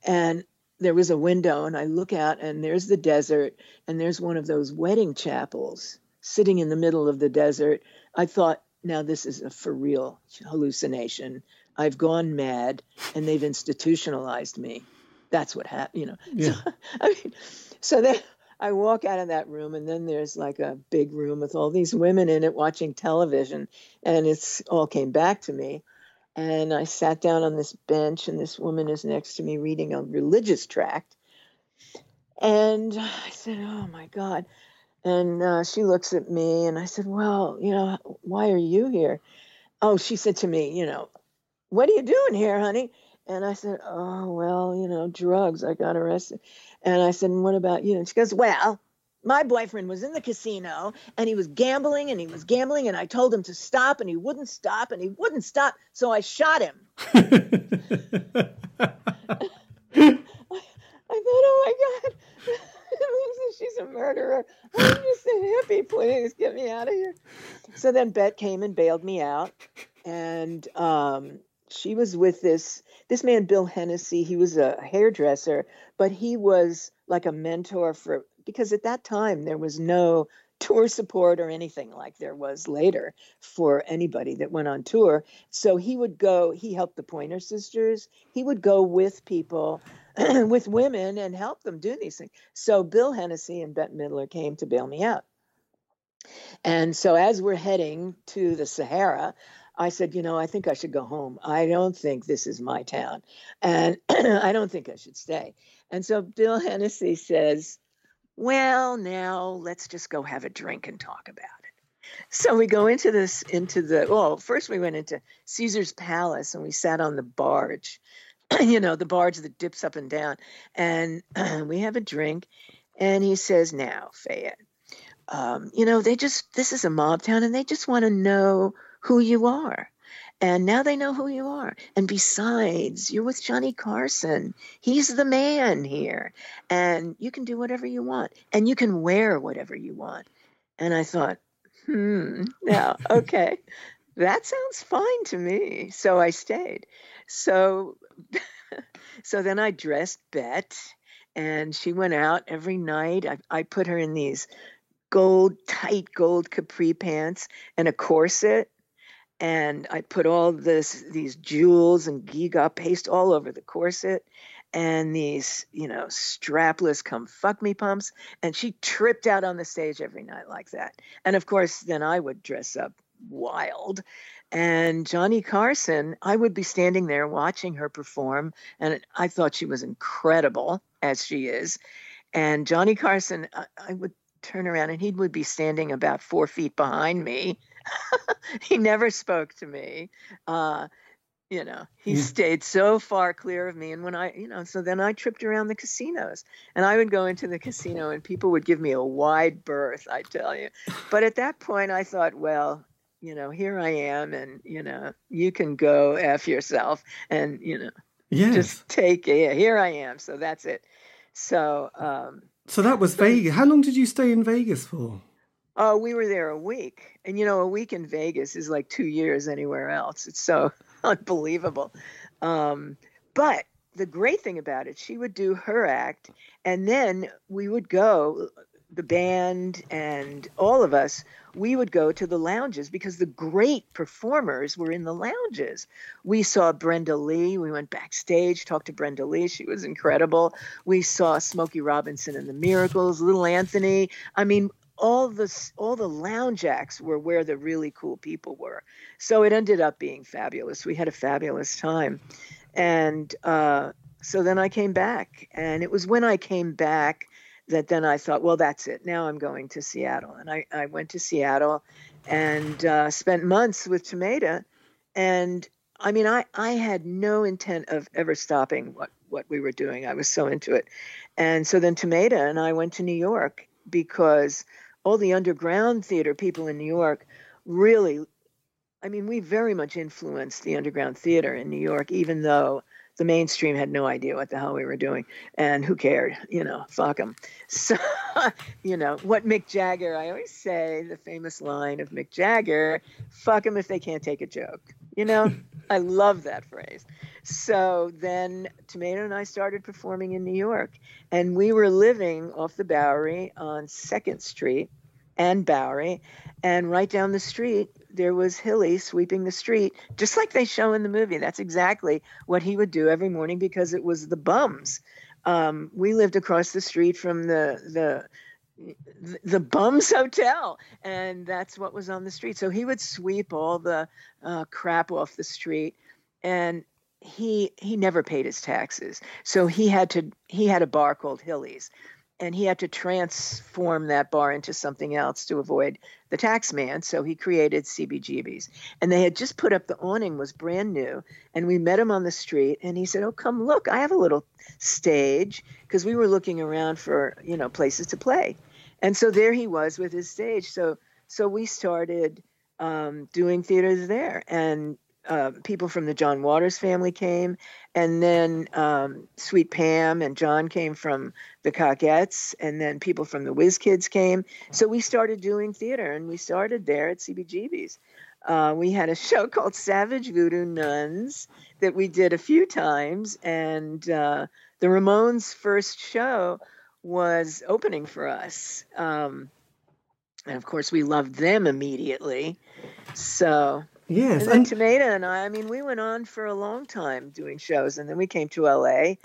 And there was a window, and I look out, and there's the desert, and there's one of those wedding chapels sitting in the middle of the desert. I thought, now this is a for real hallucination. I've gone mad, and they've institutionalized me. That's what happened, you know. Yeah. So, I mean, so then I walk out of that room, and then there's like a big room with all these women in it watching television, and it's all came back to me. And I sat down on this bench, and this woman is next to me reading a religious tract. And I said, oh my God. And she looks at me, and I said, well, you know, why are you here? Oh, she said to me, you know, what are you doing here, honey? And I said, oh, well, you know, drugs. I got arrested. And I said, what about you? And she goes, well, my boyfriend was in the casino, and he was gambling, and I told him to stop, and he wouldn't stop. So I shot him. I thought, oh, my God, she's a murderer. I'm just a hippie. Please get me out of here. So then Bette came and bailed me out. And she was with this man, Bill Hennessy. He was a hairdresser, but he was like a mentor because at that time there was no tour support or anything like there was later for anybody that went on tour. So he helped the Pointer Sisters. He would go with people, with women, and help them do these things. So Bill Hennessy and Bette Midler came to bail me out. And so as we're heading to the Sahara, I said, you know, I think I should go home. I don't think this is my town. And I don't think I should stay. And so Bill Hennessy says, well, now let's just go have a drink and talk about it. So we go first we went into Caesar's Palace, and we sat on the barge, you know, the barge that dips up and down. And we have a drink. And he says, now, Fayette, you know, this is a mob town, and they just want to know who you are. And now they know who you are. And besides, you're with Johnny Carson. He's the man here. And you can do whatever you want. And you can wear whatever you want. And I thought, yeah, okay. That sounds fine to me. So I stayed. So then I dressed Bette, and she went out every night. I put her in these tight gold capri pants and a corset. And I put all these jewels and giga paste all over the corset and these, you know, strapless come fuck me pumps. And she tripped out on the stage every night like that. And of course, then I would dress up wild. And Johnny Carson, I would be standing there watching her perform. And I thought she was incredible, as she is. And Johnny Carson, I would turn around, and he would be standing about 4 feet behind me. He never spoke to me. You know, he stayed so far clear of me. And when so then I tripped around the casinos, and I would go into the casino, and people would give me a wide berth, I tell you. But at that point I thought, well, you know, here I am, and, you know, you can go F yourself, and, you know, yes. Just take it. Here I am. So that's it. So, So that was Vegas. How long did you stay in Vegas for? Oh, we were there a week. And, you know, a week in Vegas is like 2 years anywhere else. It's so unbelievable. But the great thing about it, she would do her act, and then we would go, the band and all of us, we would go to the lounges because the great performers were in the lounges. We saw Brenda Lee. We went backstage, talked to Brenda Lee. She was incredible. We saw Smokey Robinson and the Miracles, Little Anthony. I mean, all the lounge acts were where the really cool people were. So it ended up being fabulous. We had a fabulous time. And so then I came back, and it was when I came back that then I thought, well, that's it. Now I'm going to Seattle. And I went to Seattle and spent months with Tomata. And, I mean, I had no intent of ever stopping what we were doing. I was so into it. And so then Tomata and I went to New York because all the underground theater people in New York really, I mean, we very much influenced the underground theater in New York, even though the mainstream had no idea what the hell we were doing, and who cared, you know, fuck them. So, you know, what Mick Jagger, I always say the famous line of Mick Jagger, fuck them if they can't take a joke. You know, I love that phrase. So then Tomata and I started performing in New York, and we were living off the Bowery on 2nd Street and Bowery, and right down the street, there was Hilly sweeping the street, just like they show in the movie. That's exactly what he would do every morning because it was the bums. We lived across the street from the Bums Hotel, and that's what was on the street. So he would sweep all the crap off the street, and he never paid his taxes. So he had a bar called Hilly's. And he had to transform that bar into something else to avoid the tax man. So he created CBGB's. And they had just put up, the awning was brand new. And we met him on the street. And he said, oh, come look, I have a little stage. Because we were looking around for, you know, places to play. And so there he was with his stage. So we started doing theaters there. And people from the John Waters family came, and then Sweet Pam and John came from the Cockettes, and then people from the Whiz Kidz came. So we started doing theater, and we started there at CBGB's. We had a show called Savage Voodoo Nuns that we did a few times, and the Ramones' first show was opening for us. And, of course, we loved them immediately. So... Yes, and Tomata and I mean, we went on for a long time doing shows, and then we came to L.A.,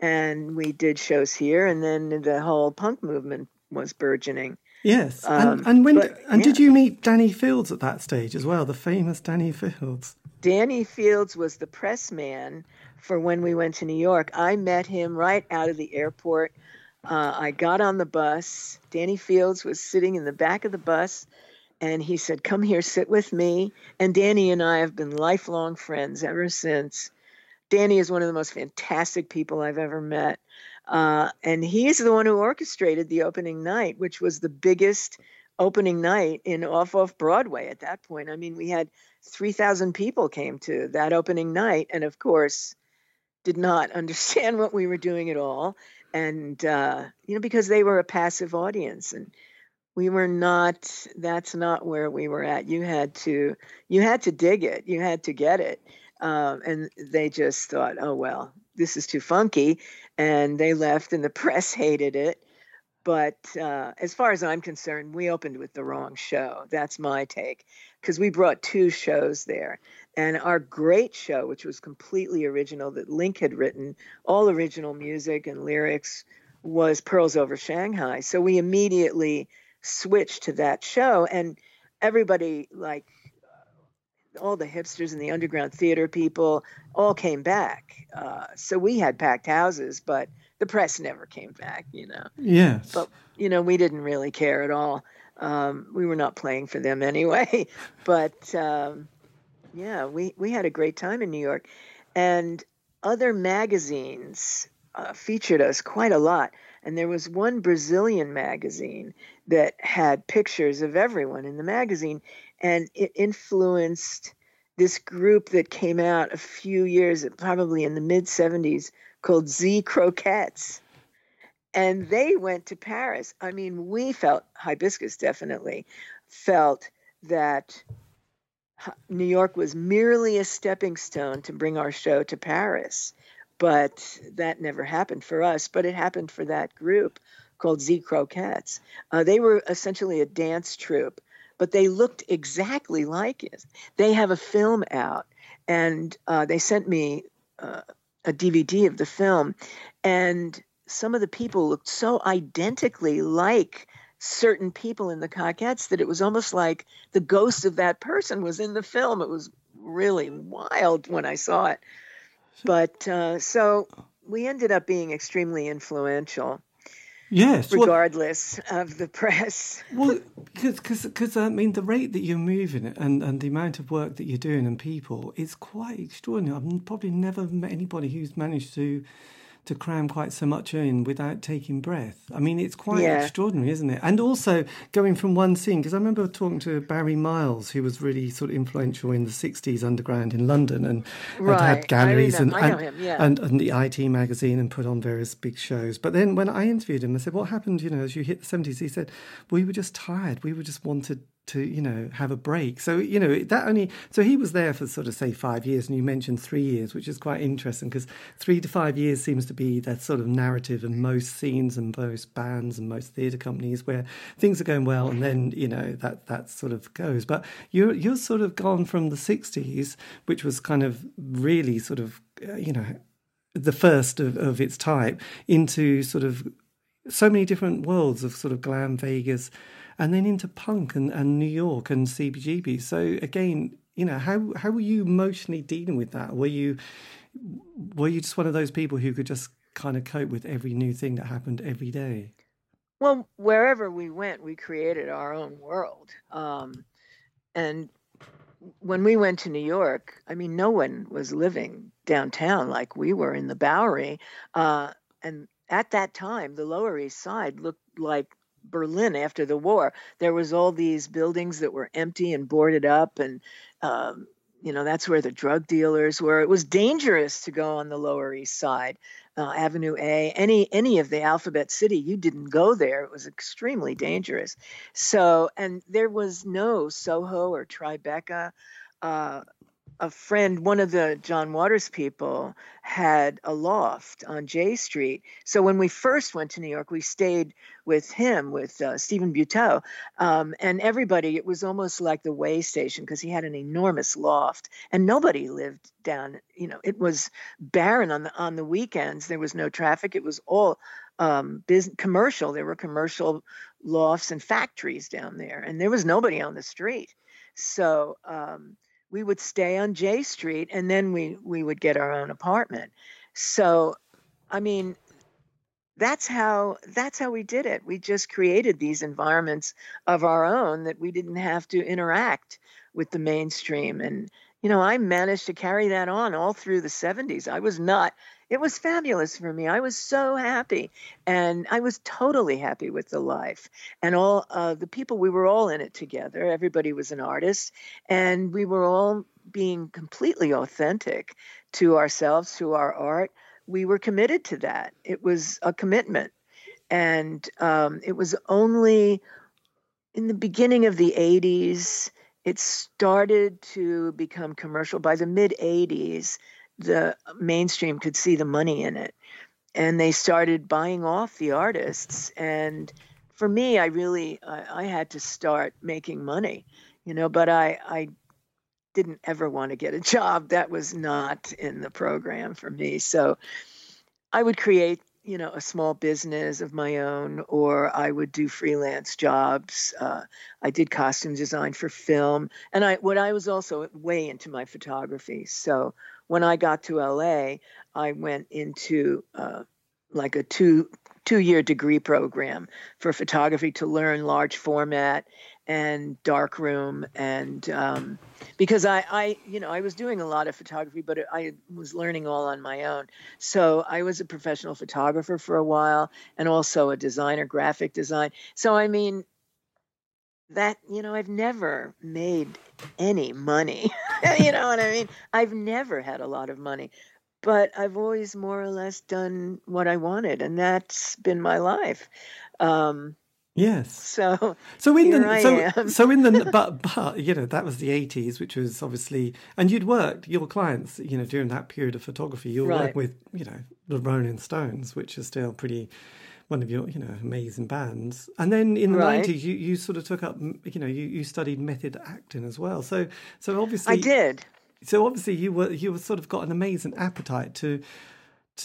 and we did shows here, and then the whole punk movement was burgeoning. Yes, and did you meet Danny Fields at that stage as well, the famous Danny Fields? Danny Fields was the press man for when we went to New York. I met him right out of the airport. I got on the bus. Danny Fields was sitting in the back of the bus, and he said, come here, sit with me. And Danny and I have been lifelong friends ever since. Danny is one of the most fantastic people I've ever met. And he's the one who orchestrated the opening night, which was the biggest opening night in off Broadway at that point. I mean, we had 3,000 people came to that opening night. And of course, did not understand what we were doing at all. And, you know, because they were a passive audience, and we were not, that's not where we were at. You had to dig it. You had to get it. And they just thought, oh, well, this is too funky. And they left, and the press hated it. But as far as I'm concerned, we opened with the wrong show. That's my take. Because we brought two shows there. And our great show, which was completely original, that Link had written, all original music and lyrics, was Pearls Over Shanghai. So we immediately switched to that show, and everybody, like all the hipsters and the underground theater people, all came back. So we had packed houses, but the press never came back, you know. Yes. But, you know, we didn't really care at all. We were not playing for them anyway. But, yeah, we had a great time in New York. And other magazines featured us quite a lot. And there was one Brazilian magazine that had pictures of everyone in the magazine. And it influenced this group that came out a few years, probably in the mid-70s, called Z Croquettes. And they went to Paris. I mean, we felt, Hibiscus definitely felt, that New York was merely a stepping stone to bring our show to Paris. But that never happened for us, but it happened for that group called Ze Croquettes. They were essentially a dance troupe, but they looked exactly like it. They have a film out, and they sent me a DVD of the film, and some of the people looked so identically like certain people in the Croquettes that it was almost like the ghost of that person was in the film. It was really wild when I saw it. But so we ended up being extremely influential. Yes, regardless of the press. Well, because I mean, the rate that you're moving and the amount of work that you're doing and people, it's quite extraordinary. I've probably never met anybody who's managed to cram quite so much in without taking breath. I mean, it's quite extraordinary, isn't it? And also going from one scene, because I remember talking to Barry Miles, who was really sort of influential in the 60s underground in London and had galleries and the IT magazine and put on various big shows. But then when I interviewed him, I said, what happened, as you hit the 70s? He said, we were just tired. We were just wanted to, have a break. So, so he was there for sort of, say, 5 years, and you mentioned 3 years, which is quite interesting because 3 to 5 years seems to be that sort of narrative in most scenes and most bands and most theatre companies where things are going well, and then, that sort of goes. But you're sort of gone from the 60s, which was kind of really sort of, the first of its type, into sort of so many different worlds of sort of glam Vegas, and then into punk and New York and CBGB. So again, how were you emotionally dealing with that? Were you just one of those people who could just kind of cope with every new thing that happened every day? Well, wherever we went, we created our own world. And when we went to New York, I mean, no one was living downtown like we were in the Bowery. And at that time, the Lower East Side looked like Berlin after the war. There was all these buildings that were empty and boarded up, and that's where the drug dealers were. It was dangerous to go on the Lower East Side, Avenue A, any of the Alphabet City. You didn't go there. It was extremely dangerous. So, and there was no Soho or Tribeca. A friend, one of the John Waters people, had a loft on J Street. So when we first went to New York, we stayed with him, with Stephen Buteau, and everybody. It was almost like the way station because he had an enormous loft, and nobody lived down. It was barren on the weekends. There was no traffic. It was all commercial. There were commercial lofts and factories down there, and there was nobody on the street. So. We would stay on J Street, and then we would get our own apartment. So, I mean, that's how we did it. We just created these environments of our own that we didn't have to interact with the mainstream. And, I managed to carry that on all through the 70s. It was fabulous for me. I was so happy, and I was totally happy with the life and all the people. We were all in it together. Everybody was an artist, and we were all being completely authentic to ourselves, to our art. We were committed to that. It was a commitment, and it was only in the beginning of the 80s. It started to become commercial. By the mid 80s, the mainstream could see the money in it, and they started buying off the artists. And for me, I had to start making money, but I didn't ever want to get a job. That was not in the program for me. So I would create, a small business of my own, or I would do freelance jobs. I did costume design for film, and I was also way into my photography. So when I got to LA, I went into like a two-year degree program for photography to learn large format and darkroom, and because I was doing a lot of photography, but I was learning all on my own. So I was a professional photographer for a while, and also a designer, graphic design. So I mean, that, I've never made any money. You know what I mean? I've never had a lot of money. but I've always more or less done what I wanted, and that's been my life. Yes. So you know, that was the 80s, which was obviously, and you'd worked your clients, you know, during that period of photography, you were right. working with, you know, the Rolling Stones, which is still pretty one of your, you know, amazing bands. And then in the right. 90s, you sort of took up, you know, you studied method acting as well. So obviously I did. So obviously you were sort of got an amazing appetite to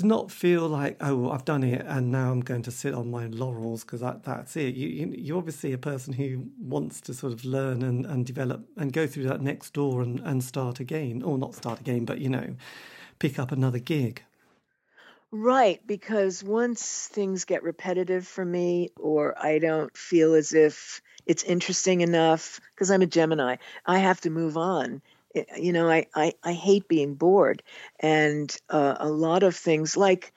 not feel like, oh, well, I've done it and now I'm going to sit on my laurels because that's it. You're obviously a person who wants to sort of learn and develop and go through that next door and start again. Or not start again, but, you know, pick up another gig. Right, because once things get repetitive for me or I don't feel as if it's interesting enough, because I'm a Gemini, I have to move on. You know, I hate being bored. And a lot of things, like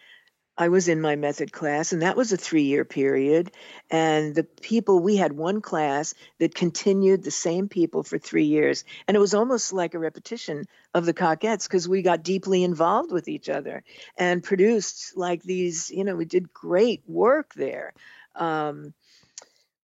I was in my method class, and that was a 3-year period. And the people, we had one class that continued the same people for 3 years. And it was almost like a repetition of the Cockettes because we got deeply involved with each other and produced like these, you know, we did great work there.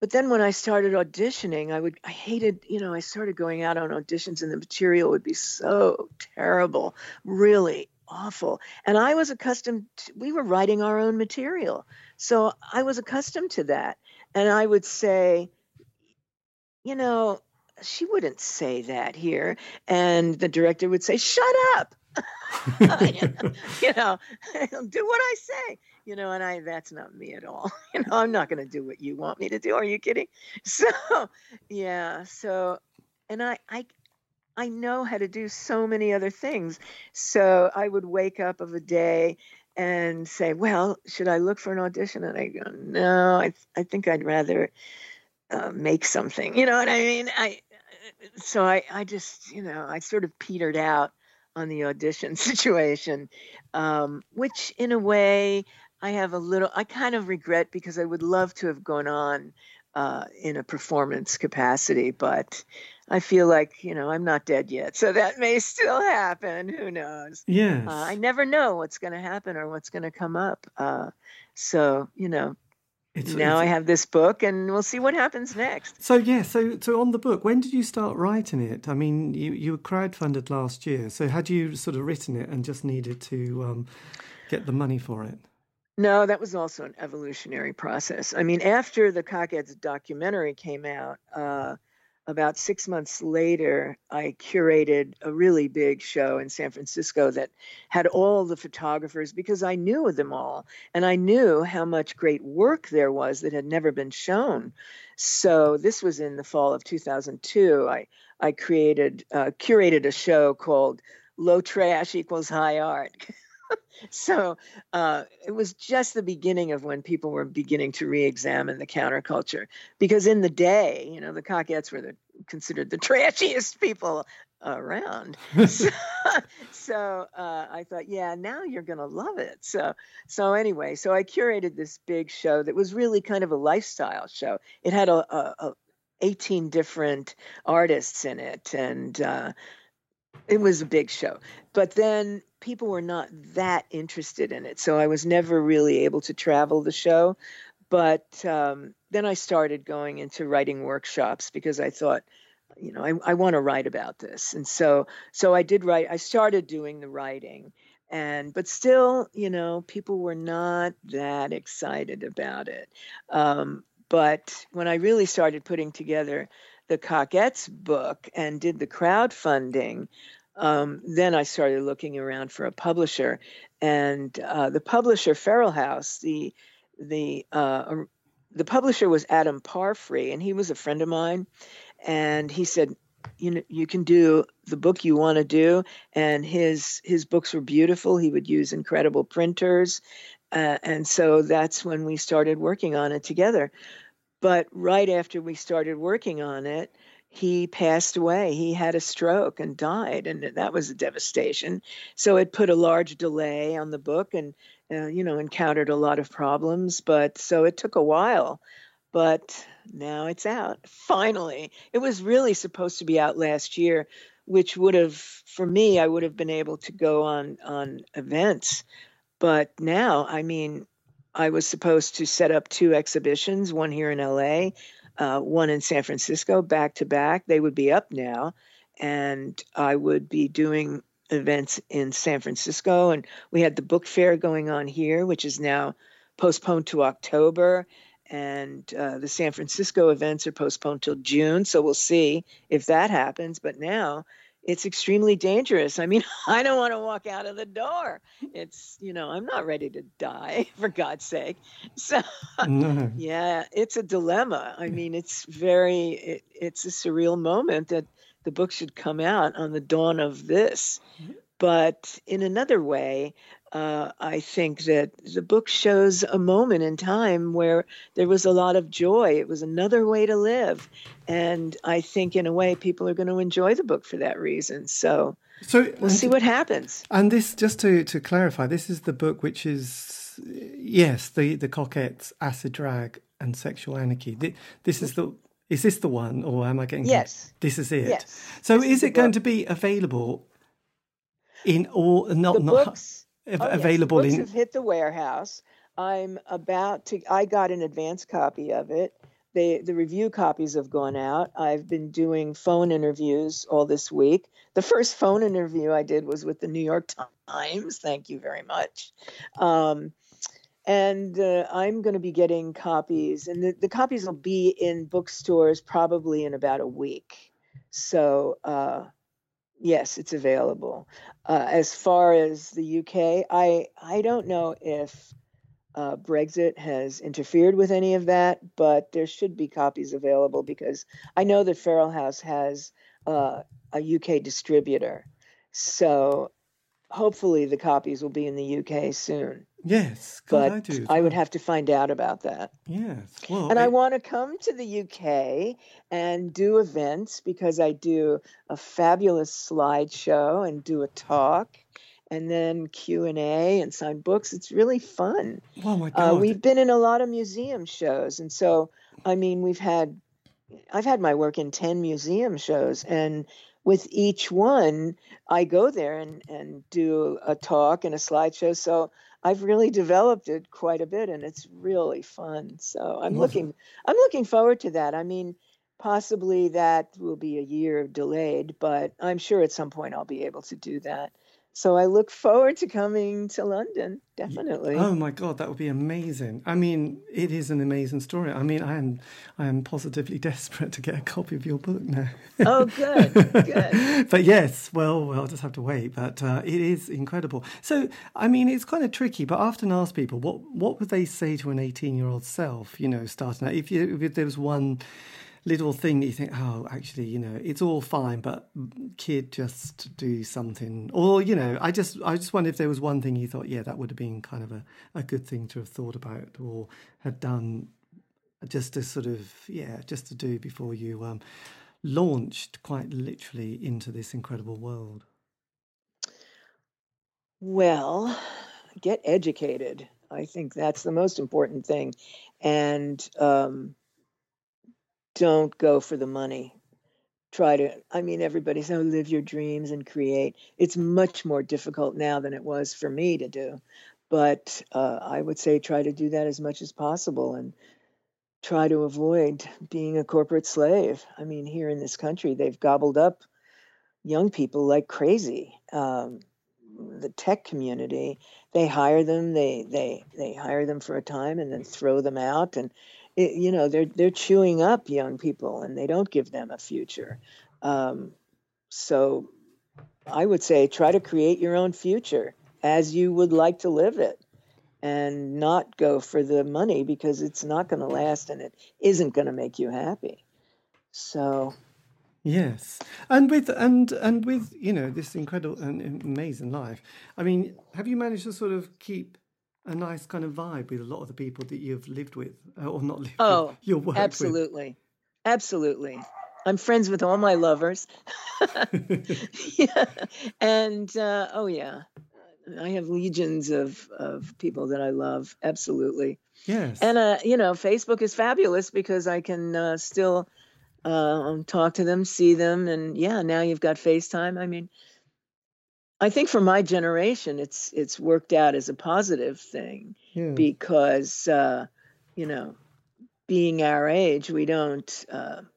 But then when I started auditioning, I hated, you know, I started going out on auditions and the material would be so terrible, really awful. And I was accustomed, we were writing our own material. So I was accustomed to that. And I would say, you know, she wouldn't say that here. And the director would say, shut up. You know, do what I say. You know, and that's not me at all. You know, I'm not going to do what you want me to do. Are you kidding? So, yeah. So, and I know how to do so many other things. So I would wake up of a day and say, well, should I look for an audition? And I go, no, I think I'd rather make something. You know what I mean? So I just, you know, I sort of petered out on the audition situation, which in a way, I kind of regret because I would love to have gone on in a performance capacity, but I feel like, you know, I'm not dead yet. So that may still happen. Who knows? Yes. I never know what's going to happen or what's going to come up. So, you know, now I have this book and we'll see what happens next. So, yeah. So on the book, when did you start writing it? I mean, you were crowdfunded last year. So had you sort of written it and just needed to get the money for it? No, that was also an evolutionary process. I mean, after the Cockettes documentary came out, about 6 months later, I curated a really big show in San Francisco that had all the photographers because I knew them all and I knew how much great work there was that had never been shown. So this was in the fall of 2002. I curated a show called Low Trash Equals High Art. So it was just the beginning of when people were beginning to re-examine the counterculture, because in the day, you know, the Cockettes were considered the trashiest people around. So I thought, yeah, now you're going to love it. So anyway, so I curated this big show that was really kind of a lifestyle show. It had 18 different artists in it, and it was a big show. But then people were not that interested in it. So I was never really able to travel the show. But then I started going into writing workshops because I thought, you know, I want to write about this. And so I did write. I started doing the writing. But still, you know, people were not that excited about it. But when I really started putting together the Cockettes book and did the crowdfunding, then I started looking around for a publisher, and the publisher, Farrell House, the publisher was Adam Parfrey, and he was a friend of mine, and he said, you know, you can do the book you want to do, and his books were beautiful. He would use incredible printers, and so that's when we started working on it together. But right after we started working on it, he passed away. He had a stroke and died, and that was a devastation. So it put a large delay on the book and, you know, encountered a lot of problems. But so it took a while, but now it's out. Finally, it was really supposed to be out last year, which would have, for me, I would have been able to go on events. But now, I mean, I was supposed to set up 2 exhibitions, one here in LA, one in San Francisco, back to back. They would be up now, and I would be doing events in San Francisco. And we had the book fair going on here, which is now postponed to October. And the San Francisco events are postponed till June. So we'll see if that happens. But now it's extremely dangerous. I mean, I don't want to walk out of the door. It's, you know, I'm not ready to die, for God's sake. So, yeah, it's a dilemma. I mean, it's very, it's a surreal moment that the book should come out on the dawn of this. But in another way, I think that the book shows a moment in time where there was a lot of joy. It was another way to live. And I think, in a way, people are going to enjoy the book for that reason. So we'll see what happens. And this, just to clarify, this is the book which is, yes, the Coquettes, Acid Drag and Sexual Anarchy. This is the... Is this the one, or am I getting... Yes. This is it. Yes. So this is it going to be available in all... Available in... The books have hit the warehouse. I'm about to... I got an advance copy of it. The review copies have gone out. I've been doing phone interviews all this week. The first phone interview I did was with the New York Times. Thank you very much. And I'm going to be getting copies. And the copies will be in bookstores probably in about a week. So... yes, it's available. As far as the UK, I don't know if Brexit has interfered with any of that, but there should be copies available because I know that Feral House has a UK distributor. So hopefully the copies will be in the UK soon. Yes, but I do. I would have to find out about that. Yes. Well, and I want to come to the UK and do events because I do a fabulous slideshow and do a talk and then Q&A and sign books. It's really fun. Oh my God. We've been in a lot of museum shows. And so, I mean, I've had my work in 10 museum shows, and with each one, I go there and do a talk and a slideshow. So I've really developed it quite a bit, and it's really fun. So I'm looking forward to that. I mean, possibly that will be a year delayed, but I'm sure at some point I'll be able to do that. So I look forward to coming to London, definitely. Oh my God, that would be amazing. I mean, it is an amazing story. I mean, I am positively desperate to get a copy of your book now. Oh, good. But yes, well, I'll just have to wait. But it is incredible. So, I mean, it's kind of tricky, but I often ask people, what would they say to an 18-year-old self, you know, starting out? If there was one little thing that you think, oh, actually, you know, it's all fine, but kid, just do something. Or, you know, I just wonder if there was one thing you thought, yeah, that would have been kind of a good thing to have thought about or had done, just to sort of, yeah, just to do before you launched quite literally into this incredible world. Well, get educated. I think that's the most important thing. And, don't go for the money. Everybody's, live your dreams and create. It's much more difficult now than it was for me to do. But I would say try to do that as much as possible and try to avoid being a corporate slave. I mean, here in this country, they've gobbled up young people like crazy. The tech community, they hire them, they hire them for a time and then throw them out. And they're chewing up young people and they don't give them a future. So I would say try to create your own future as you would like to live it and not go for the money because it's not going to last and it isn't going to make you happy. So... Yes, and with you know, this incredible and amazing life, I mean, have you managed to sort of keep a nice kind of vibe with a lot of the people that you've lived with or not lived with? Your work? Absolutely. I'm friends with all my lovers. Yeah. And I have legions of people that I love. Absolutely. Yes. And Facebook is fabulous because I can still talk to them, see them. And yeah, now you've got FaceTime. I mean, I think for my generation, it's worked out as a positive thing because, you know, being our age, we don't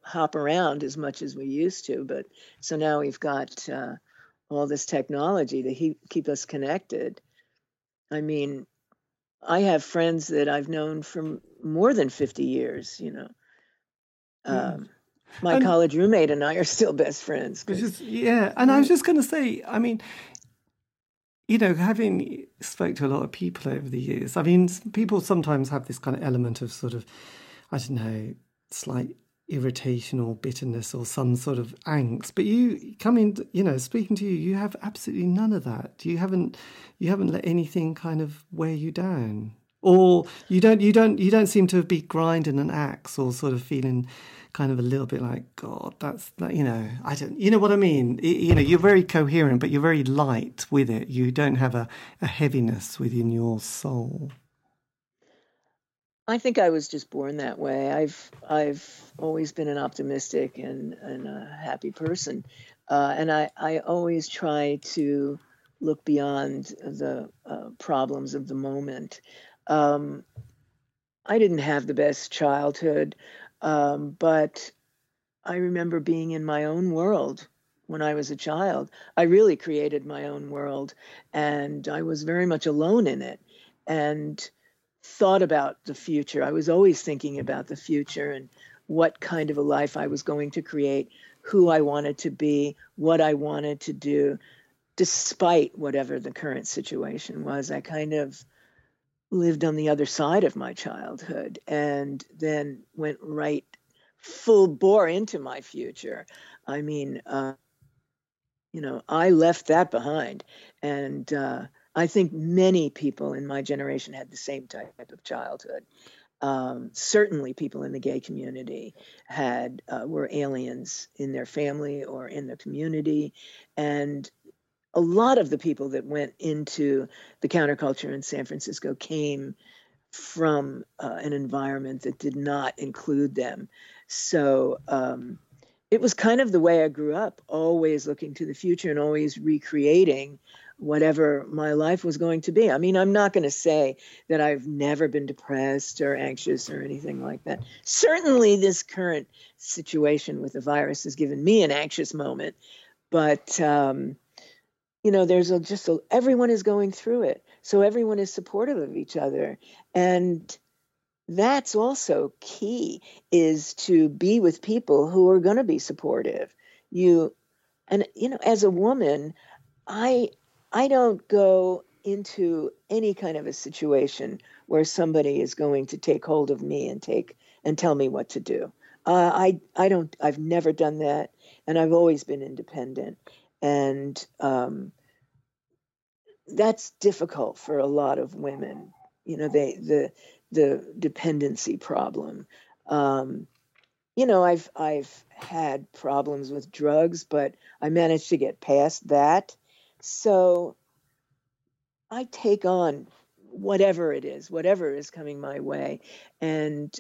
hop around as much as we used to. But so now we've got all this technology to keep us connected. I mean, I have friends that I've known for more than 50 years, you know. My college roommate and I are still best friends. And I was just going to say, I mean, you know, having spoke to a lot of people over the years, I mean, people sometimes have this kind of element of sort of, I don't know, slight irritation or bitterness or some sort of angst. But you coming, you know, speaking to you, you have absolutely none of that. You haven't let anything kind of weigh you down, or you don't seem to be grinding an axe or sort of feeling kind of a little bit like, God, that's that, you know, I don't, you know what I mean? You know, you're very coherent, but you're very light with it. You don't have a heaviness within your soul. I think I was just born that way. I've always been an optimistic and a happy person. And I always try to look beyond the problems of the moment. I didn't have the best childhood, but I remember being in my own world when I was a child. I really created my own world, and I was very much alone in it. And thought about the future. I was always thinking about the future and what kind of a life I was going to create, who I wanted to be, what I wanted to do, despite whatever the current situation was. I kind of lived on the other side of my childhood and then went right full bore into my future. I mean, you know, I left that behind, and I think many people in my generation had the same type of childhood. Certainly people in the gay community had were aliens in their family or in the community. And a lot of the people that went into the counterculture in San Francisco came from an environment that did not include them. So it was kind of the way I grew up, always looking to the future and always recreating whatever my life was going to be. I mean, I'm not going to say that I've never been depressed or anxious or anything like that. Certainly this current situation with the virus has given me an anxious moment, but, you know, there's everyone is going through it. So everyone is supportive of each other. And that's also key, is to be with people who are going to be supportive. You know, as a woman, I don't go into any kind of a situation where somebody is going to take hold of me and tell me what to do. I don't. I've never done that, and I've always been independent, and that's difficult for a lot of women. You know, the dependency problem. You know, I've had problems with drugs, but I managed to get past that. So I take on whatever it is, whatever is coming my way, and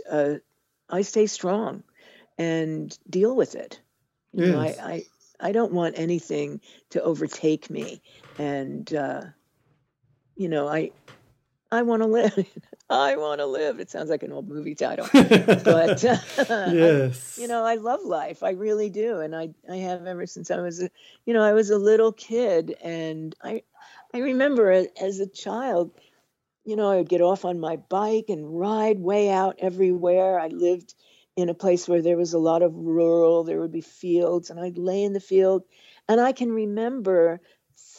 I stay strong and deal with it. Yes. You know, I don't want anything to overtake me, and you know, I want to live. I want to live. It sounds like an old movie title, but yes. You know, I love life. I really do, and I have ever since I was, I was a little kid, and I remember as a child, you know, I would get off on my bike and ride way out everywhere. I lived in a place where there was a lot of rural. There would be fields, and I'd lay in the field, and I can remember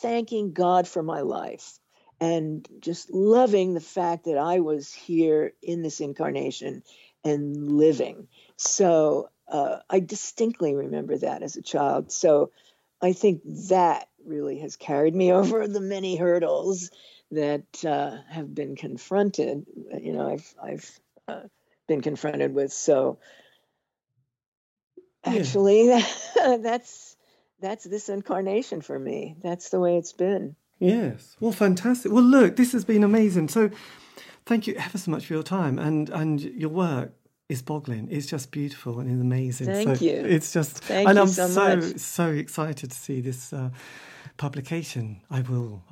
thanking God for my life. And just loving the fact that I was here in this incarnation and living. So I distinctly remember that as a child. So I think that really has carried me over the many hurdles that have been confronted. You know, I've been confronted with. So actually, that's this incarnation for me. That's the way it's been. Yes. Well, fantastic. Well, look, this has been amazing. So thank you ever so much for your time and your work. is boggling. It's just beautiful and amazing. Thank you. It's just, I'm so excited to see this publication. I will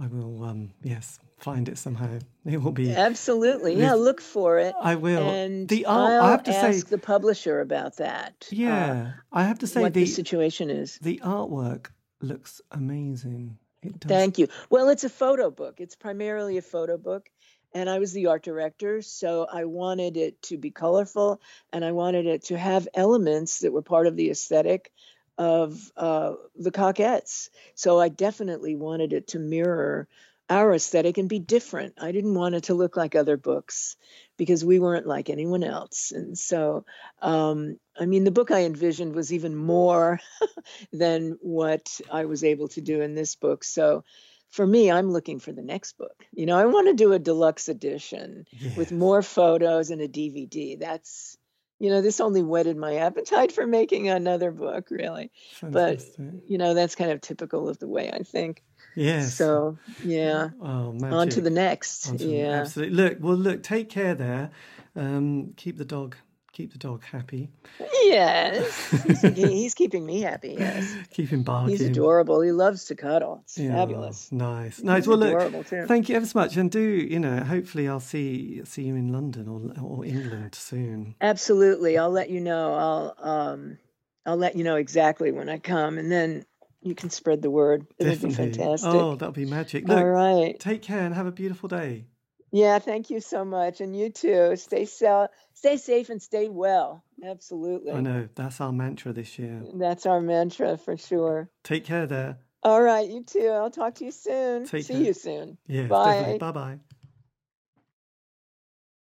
find it somehow. It will be absolutely. Yeah, look for it. I will. And I'll ask the publisher about that. Yeah, I have to say what the situation is. The artwork looks amazing. It does. Thank you. Well, it's a photo book. It's primarily a photo book. And I was the art director, so I wanted it to be colorful, and I wanted it to have elements that were part of the aesthetic of the Cockettes. So I definitely wanted it to mirror our aesthetic and be different. I didn't want it to look like other books because we weren't like anyone else. And so, the book I envisioned was even more than what I was able to do in this book. So for me, I'm looking for the next book. You know, I want to do a deluxe edition with more photos and a DVD. That's, you know, this only whetted my appetite for making another book, really. Fantastic. But, you know, that's kind of typical of the way I think. Yes. So, yeah. Oh, magic. On to the next. Absolutely. Look, take care there. Keep the dog happy. Yes. He's keeping me happy, yes. Keep him barking. He's adorable. He loves to cuddle. It's fabulous. Nice. Nice. Well, look, too. Thank you ever so much. And hopefully I'll see you in London or England soon. Absolutely. I'll let you know. I'll let you know exactly when I come. And then you can spread the word. It'll be fantastic. Oh, that'll be magic. Look, all right. Take care and have a beautiful day. Yeah, thank you so much. And you too. Stay safe and stay well. Absolutely. I know. That's our mantra this year. That's our mantra for sure. Take care there. All right, you too. I'll talk to you soon. See you soon. Yeah, bye. Definitely. Bye-bye.